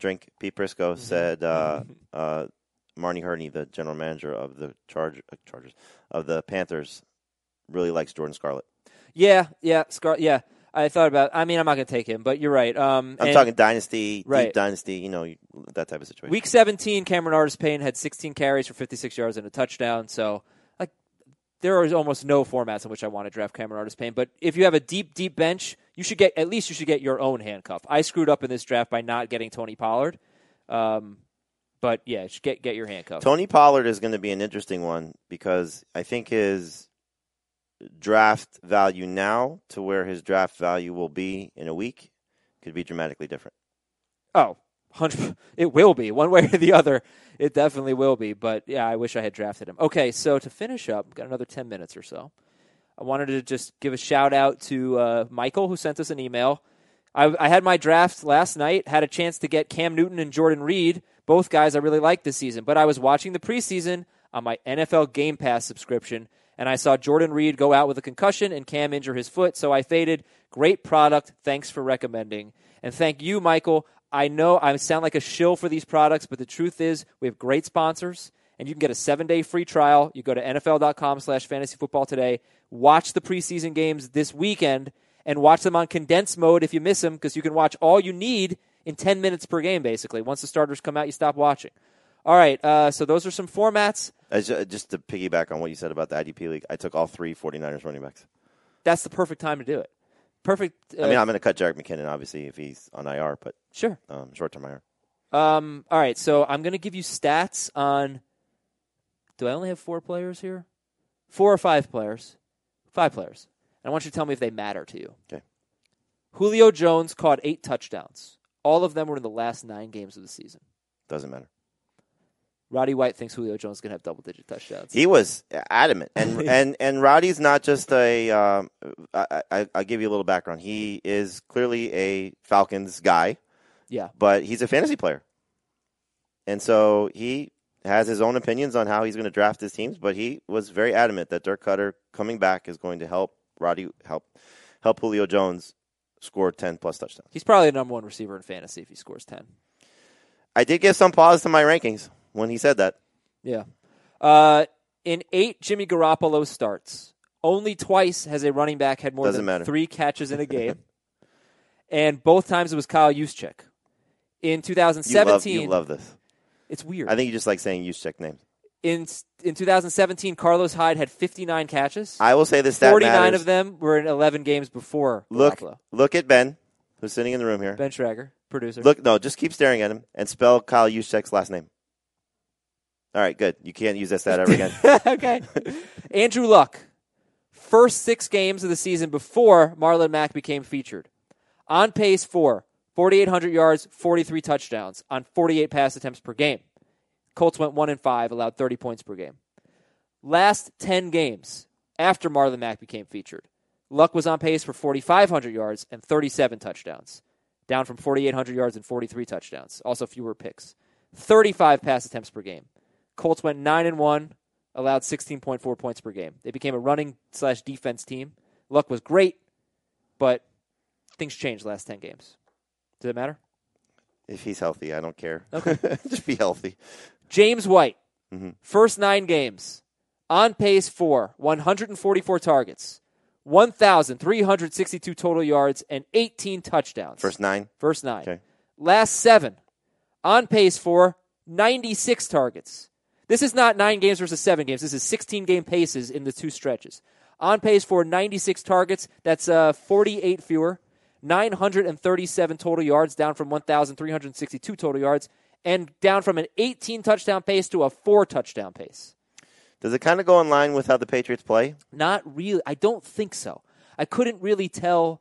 Pete Prisco said Marnie Herney, the general manager of the Chargers, of the Panthers, really likes Jordan Scarlett. Yeah. I thought about. I mean, I'm not going to take him, but you're right. I'm talking dynasty, right. Deep dynasty, you know, that type of situation. Week 17, Cameron Artis-Payne had 16 carries for 56 yards and a touchdown. So, like, there are almost no formats in which I want to draft Cameron Artis-Payne. But if you have a deep, deep bench, you should get your own handcuff. I screwed up in this draft by not getting Tony Pollard. But yeah, get your handcuff. Tony Pollard is going to be an interesting one because I think his draft value now to where his draft value will be in a week could be dramatically different. Oh, it will be. One way or the other, it definitely will be. But yeah, I wish I had drafted him. Okay, so to finish up, got another 10 minutes or so. I wanted to just give a shout out to Michael, who sent us an email. I had my draft last night, had a chance to get Cam Newton and Jordan Reed, both guys I really liked this season, but I was watching the preseason on my NFL Game Pass subscription, and I saw Jordan Reed go out with a concussion and Cam injure his foot, so I faded. Great product. Thanks for recommending. And thank you, Michael. I know I sound like a shill for these products, but the truth is we have great sponsors, and you can get a 7-day free trial. You go to NFL.com/fantasyfootballtoday. Watch the preseason games this weekend, and watch them on condensed mode if you miss them, because you can watch all you need in 10 minutes per game, basically. Once the starters come out, you stop watching. All right, so those are some formats. Just to piggyback on what you said about the IDP League, I took all three 49ers running backs. That's the perfect time to do it. Perfect. I mean, I'm going to cut Jerick McKinnon, obviously, if he's on IR, but sure, short-term IR. All right, so I'm going to give you stats on – do I only have 4 players here? 4 or 5 players. 5 players. And I want you to tell me if they matter to you. Okay. Julio Jones caught 8 touchdowns. All of them were in the last 9 games of the season. Doesn't matter. Roddy White thinks Julio Jones is going to have double-digit touchdowns. He was adamant. And Roddy's not just a I'll give you a little background. He is clearly a Falcons guy. Yeah. But he's a fantasy player. And so he has his own opinions on how he's going to draft his teams, but he was very adamant that Dirk Cutter coming back is going to help Roddy help Julio Jones score 10-plus touchdowns. He's probably the number one receiver in fantasy if he scores 10. I did give some pause to my rankings when he said that. Yeah. In 8 Jimmy Garoppolo starts, only twice has a running back had more than 3 catches in a game, and both times it was Kyle Juszczyk. In 2017... You love this. It's weird. I think you just like saying Juszczyk names. In 2017, Carlos Hyde had 59 catches. I will say this stat 49 matters. Of them were in 11 games before Garoppolo. Look at Ben, who's sitting in the room here. Ben Schrager, producer. Just keep staring at him and spell Kyle Juszczyk's last name. All right, good. You can't use that stat ever again. Okay. Andrew Luck, first 6 games of the season before Marlon Mack became featured. On pace for 4,800 yards, 43 touchdowns on 48 pass attempts per game. Colts went 1-5, allowed 30 points per game. Last 10 games after Marlon Mack became featured, Luck was on pace for 4,500 yards and 37 touchdowns, down from 4,800 yards and 43 touchdowns, also fewer picks. 35 pass attempts per game. Colts went 9-1, allowed 16.4 points per game. They became a running/defense team. Luck was great, but things changed last 10 games. Does it matter? If he's healthy, I don't care. Okay. Just be healthy. James White, first 9 games, on pace for 144 targets, 1,362 total yards, and 18 touchdowns. First nine. Okay. Last 7, on pace for 96 targets. This is not 9 games versus 7 games. This is 16-game paces in the 2 stretches. On pace for 96 targets. That's 48 fewer. 937 total yards, down from 1,362 total yards, and down from an 18-touchdown pace to a 4-touchdown pace. Does it kind of go in line with how the Patriots play? Not really. I don't think so. I couldn't really tell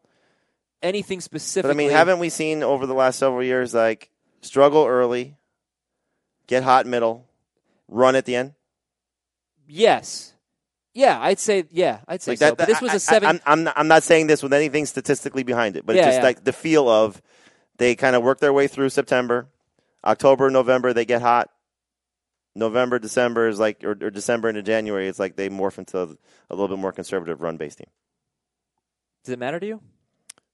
anything specifically. But, I mean, haven't we seen over the last several years, like, struggle early, get hot middle, run at the end? Yes. Yeah, I'd say like that, so. But this was a 7. I'm not saying this with anything statistically behind it, but it's just like the feel of they kind of work their way through September, October, November they get hot. November, December is like, or December into January, it's like they morph into a little bit more conservative run-based team. Does it matter to you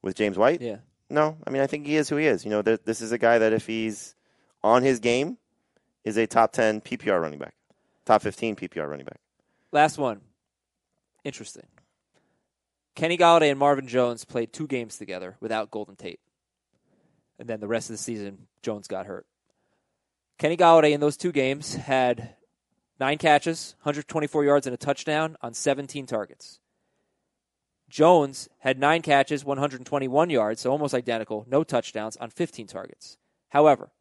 with James White? Yeah. No, I mean I think he is who he is. You know, this is a guy that if he's on his game, is a top 10 PPR running back, top 15 PPR running back. Last one. Interesting. Kenny Golladay and Marvin Jones played 2 games together without Golden Tate. And then the rest of the season, Jones got hurt. Kenny Golladay in those 2 games had 9 catches, 124 yards, and a touchdown on 17 targets. Jones had 9 catches, 121 yards, so almost identical, no touchdowns on 15 targets. However,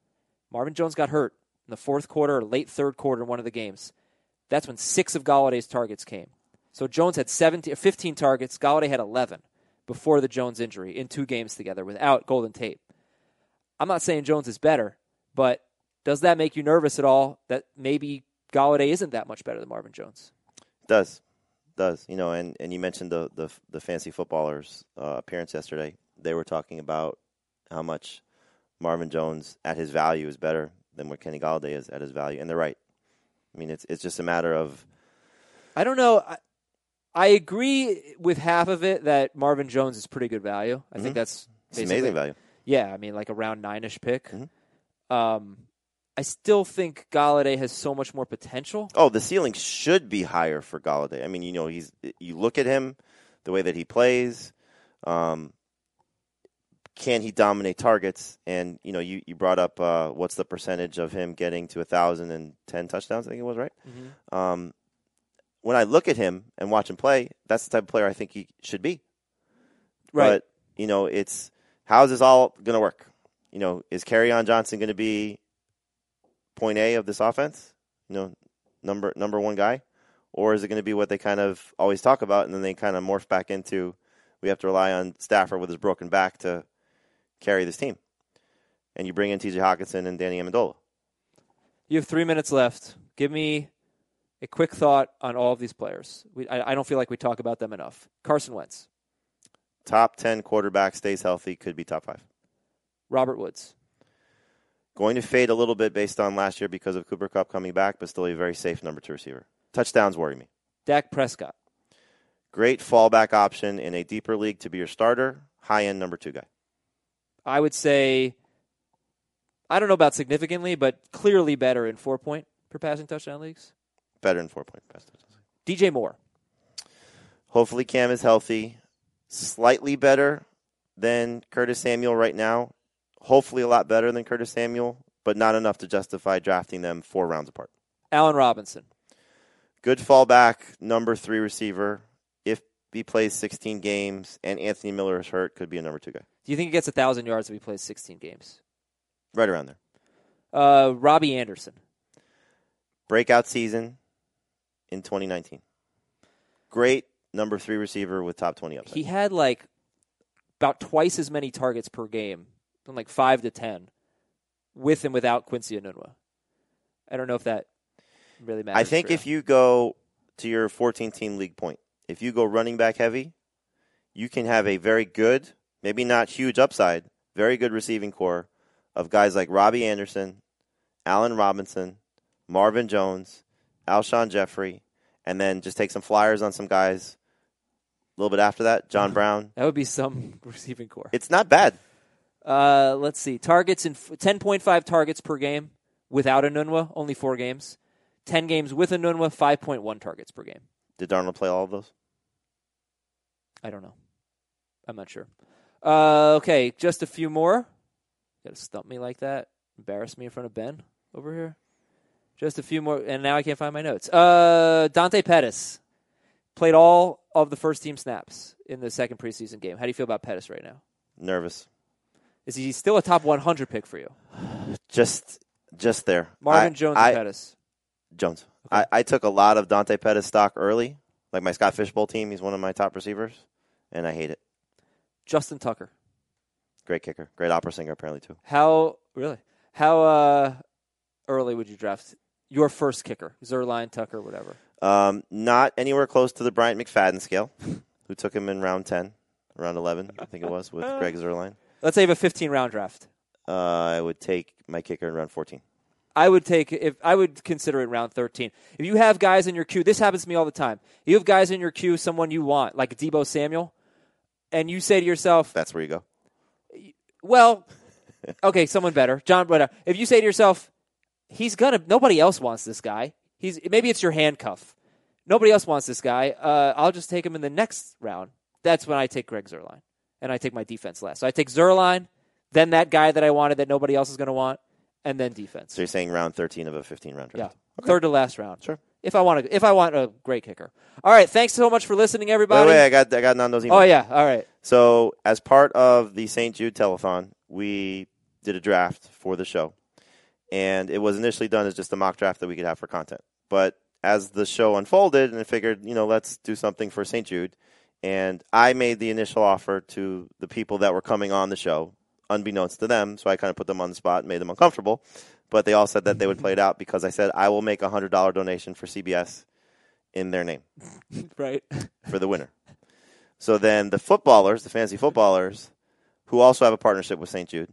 Marvin Jones got hurt in the fourth quarter or late third quarter in one of the games. That's when 6 of Galladay's targets came. So Jones had 15 targets. Golladay had 11 before the Jones injury in 2 games together without Golden Tate. I'm not saying Jones is better, but does that make you nervous at all that maybe Golladay isn't that much better than Marvin Jones? It does. It does. You know, and you mentioned the Fantasy Footballers appearance yesterday. They were talking about how much Marvin Jones at his value is better than what Kenny Golladay is at his value. And they're right. I mean, it's just a matter of... I don't know. I agree with half of it that Marvin Jones is pretty good value. I think that's amazing value. Yeah, I mean, like a round 9-ish pick. I still think Golladay has so much more potential. Oh, the ceiling should be higher for Golladay. I mean, you know, you look at him, the way that he plays. Can he dominate targets? And, you know, you brought up what's the percentage of him getting to 1,010 touchdowns, I think it was, right? Mm-hmm. When I look at him and watch him play, that's the type of player I think he should be. Right. But, you know, it's how's this all going to work? You know, is Kerryon Johnson going to be point A of this offense? You know, number one guy? Or is it going to be what they kind of always talk about and then they kind of morph back into we have to rely on Stafford with his broken back to carry this team? And you bring in TJ Hawkinson and Danny Amendola. You have 3 minutes left. Give me a quick thought on all of these players. I don't feel like we talk about them enough. Carson Wentz. Top 10 quarterback, stays healthy, could be top 5. Robert Woods. Going to fade a little bit based on last year because of Cooper Kupp coming back, but still a very safe number 2 receiver. Touchdowns worry me. Dak Prescott. Great fallback option in a deeper league to be your starter, high-end number 2 guy. I would say, I don't know about significantly, but clearly better in 4-point per passing touchdown leagues. Better than 4-point pass touchdowns. DJ Moore. Hopefully Cam is healthy. Slightly better than Curtis Samuel right now. Hopefully a lot better than Curtis Samuel, but not enough to justify drafting them 4 rounds apart. Allen Robinson. Good fallback, number 3 receiver. If he plays 16 games and Anthony Miller is hurt, could be a number 2 guy. Do you think he gets 1,000 yards if he plays 16 games? Right around there. Robbie Anderson. Breakout season. In 2019. Great number 3 receiver with top 20 upside. He had like about twice as many targets per game, from like 5 to 10, with and without Quincy Enunwa. I don't know if that really matters. I think if you go to your 14-team league point, if you go running back heavy, you can have a very good, maybe not huge upside, very good receiving core of guys like Robbie Anderson, Allen Robinson, Marvin Jones, Alshon Jeffrey, and then just take some flyers on some guys a little bit after that. John Brown. That would be some receiving core. It's not bad. Let's see. Targets in 10.5 targets per game without Enunwa, only 4 games. 10 games with Enunwa, 5.1 targets per game. Did Darnold play all of those? I don't know. I'm not sure. Okay, just a few more. You got to stump me like that. Embarrass me in front of Ben over here. Just a few more, and now I can't find my notes. Dante Pettis played all of the first-team snaps in the second preseason game. How do you feel about Pettis right now? Nervous. Is he still a top 100 pick for you? Just there. Marvin Jones and Pettis. Jones. Okay. I took a lot of Dante Pettis stock early, like my Scott Fishbowl team. He's one of my top receivers, and I hate it. Justin Tucker. Great kicker. Great opera singer, apparently, too. How early would you draft your first kicker, Zerline, Tucker, whatever? Not anywhere close to the Bryant McFadden scale, who took him in round 10, round 11, I think it was, with Greg Zuerlein. Let's say you have a 15-round draft. I would take my kicker in round 14. I would consider it round 13. If you have guys in your queue, this happens to me all the time. You have guys in your queue, someone you want, like Deebo Samuel, and you say to yourself, that's where you go. Well, okay, someone better, John. But if you say to yourself, nobody else wants this guy. Maybe it's your handcuff. Nobody else wants this guy. I'll just take him in the next round. that's when I take Greg Zuerlein, and I take my defense last. So I take Zuerlein, then that guy that I wanted that nobody else is going to want, and then defense. So you're saying round 13 of a 15-round draft? Yeah, okay. Third to last round. Sure. If I want a great kicker. All right, thanks so much for listening, everybody. By the way, I got none of those emails. Oh, yeah, all right. So as part of the St. Jude Telethon, we did a draft for the show. And it was initially done as just a mock draft that we could have for content. But as the show unfolded, and I figured, let's do something for St. Jude. And I made the initial offer to the people that were coming on the show, unbeknownst to them. So I kind of put them on the spot and made them uncomfortable. But they all said that they would play it out because I said, I will make a $100 donation for CBS in their name. Right. For the winner. So then the fantasy footballers, who also have a partnership with St. Jude,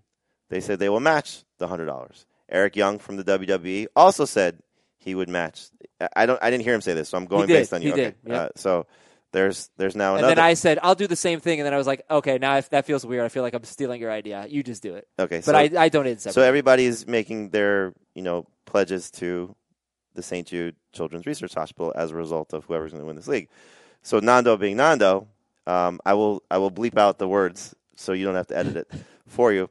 they said they will match the $100. Eric Young from the WWE also said he would match. I didn't hear him say this, so I'm going based on you. He did. Yeah. So there's now another. And then I said, I'll do the same thing. And then I was like, okay, now if that feels weird. I feel like I'm stealing your idea. You just do it. Okay. But so, I donated separately. So everybody's making their, pledges to the St. Jude Children's Research Hospital as a result of whoever's going to win this league. So Nando being Nando, I will bleep out the words so you don't have to edit it for you.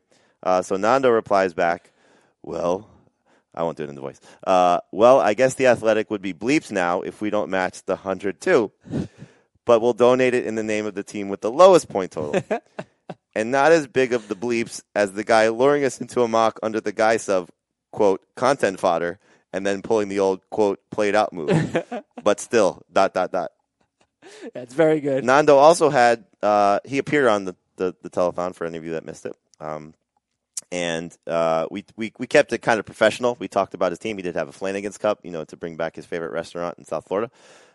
So Nando replies back, well, I won't do it in the voice. Well, I guess The Athletic would be bleeps now if we don't match the 102. But we'll donate it in the name of the team with the lowest point total. And not as big of the bleeps as the guy luring us into a mock under the guise of, quote, content fodder, and then pulling the old, quote, played out move. But still, ... That's very good. Nando also had, he appeared on the telethon for any of you that missed it. We kept it kind of professional. We talked about his team. He did have a Flanagan's Cup, to bring back his favorite restaurant in South Florida.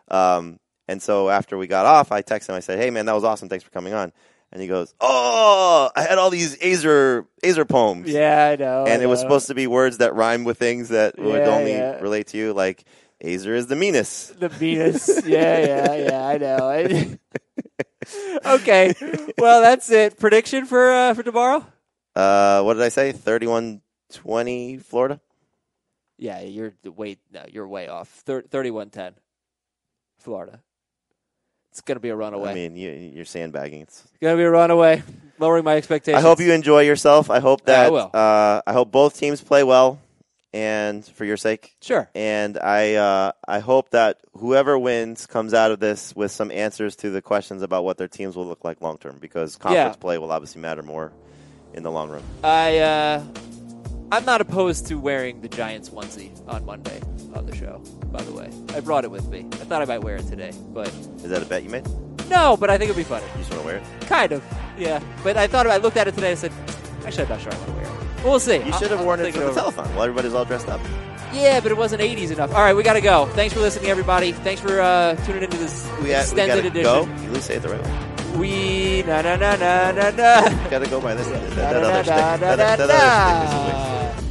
And so after we got off, I texted him. I said, hey, man, that was awesome. Thanks for coming on. And he goes, oh, I had all these Azer poems. Yeah, I know. And it was supposed to be words that rhyme with things that would only relate to you. Like, Azer is the meanest. The meanest. Yeah, I know. Okay. Well, that's it. Prediction for tomorrow? What did I say? 31-20 Florida? Yeah, you're way off. 31-10 Florida. It's going to be a runaway. I mean, you're sandbagging. It's going to be a runaway, lowering my expectations. I hope you enjoy yourself. I hope that I hope both teams play well, and for your sake. Sure. And I hope that whoever wins comes out of this with some answers to the questions about what their teams will look like long term, because conference play will obviously matter more in the long run. I'm not opposed to wearing the Giants onesie on Monday on the show, by the way. I brought it with me. I thought I might wear it today, but... Is that a bet you made? No, but I think it'd be funny. You just want to wear it? Kind of, yeah. But I looked at it today and said, actually, I'm not sure I want to wear it. Well, we'll see. You should have worn it for the telethon while everybody's all dressed up. Yeah, but it wasn't 80s enough. All right, we got to go. Thanks for listening, everybody. Thanks for tuning into this extended edition. Go. You at least say it the right way. We na na na na na na. Gotta go by this. That other stick.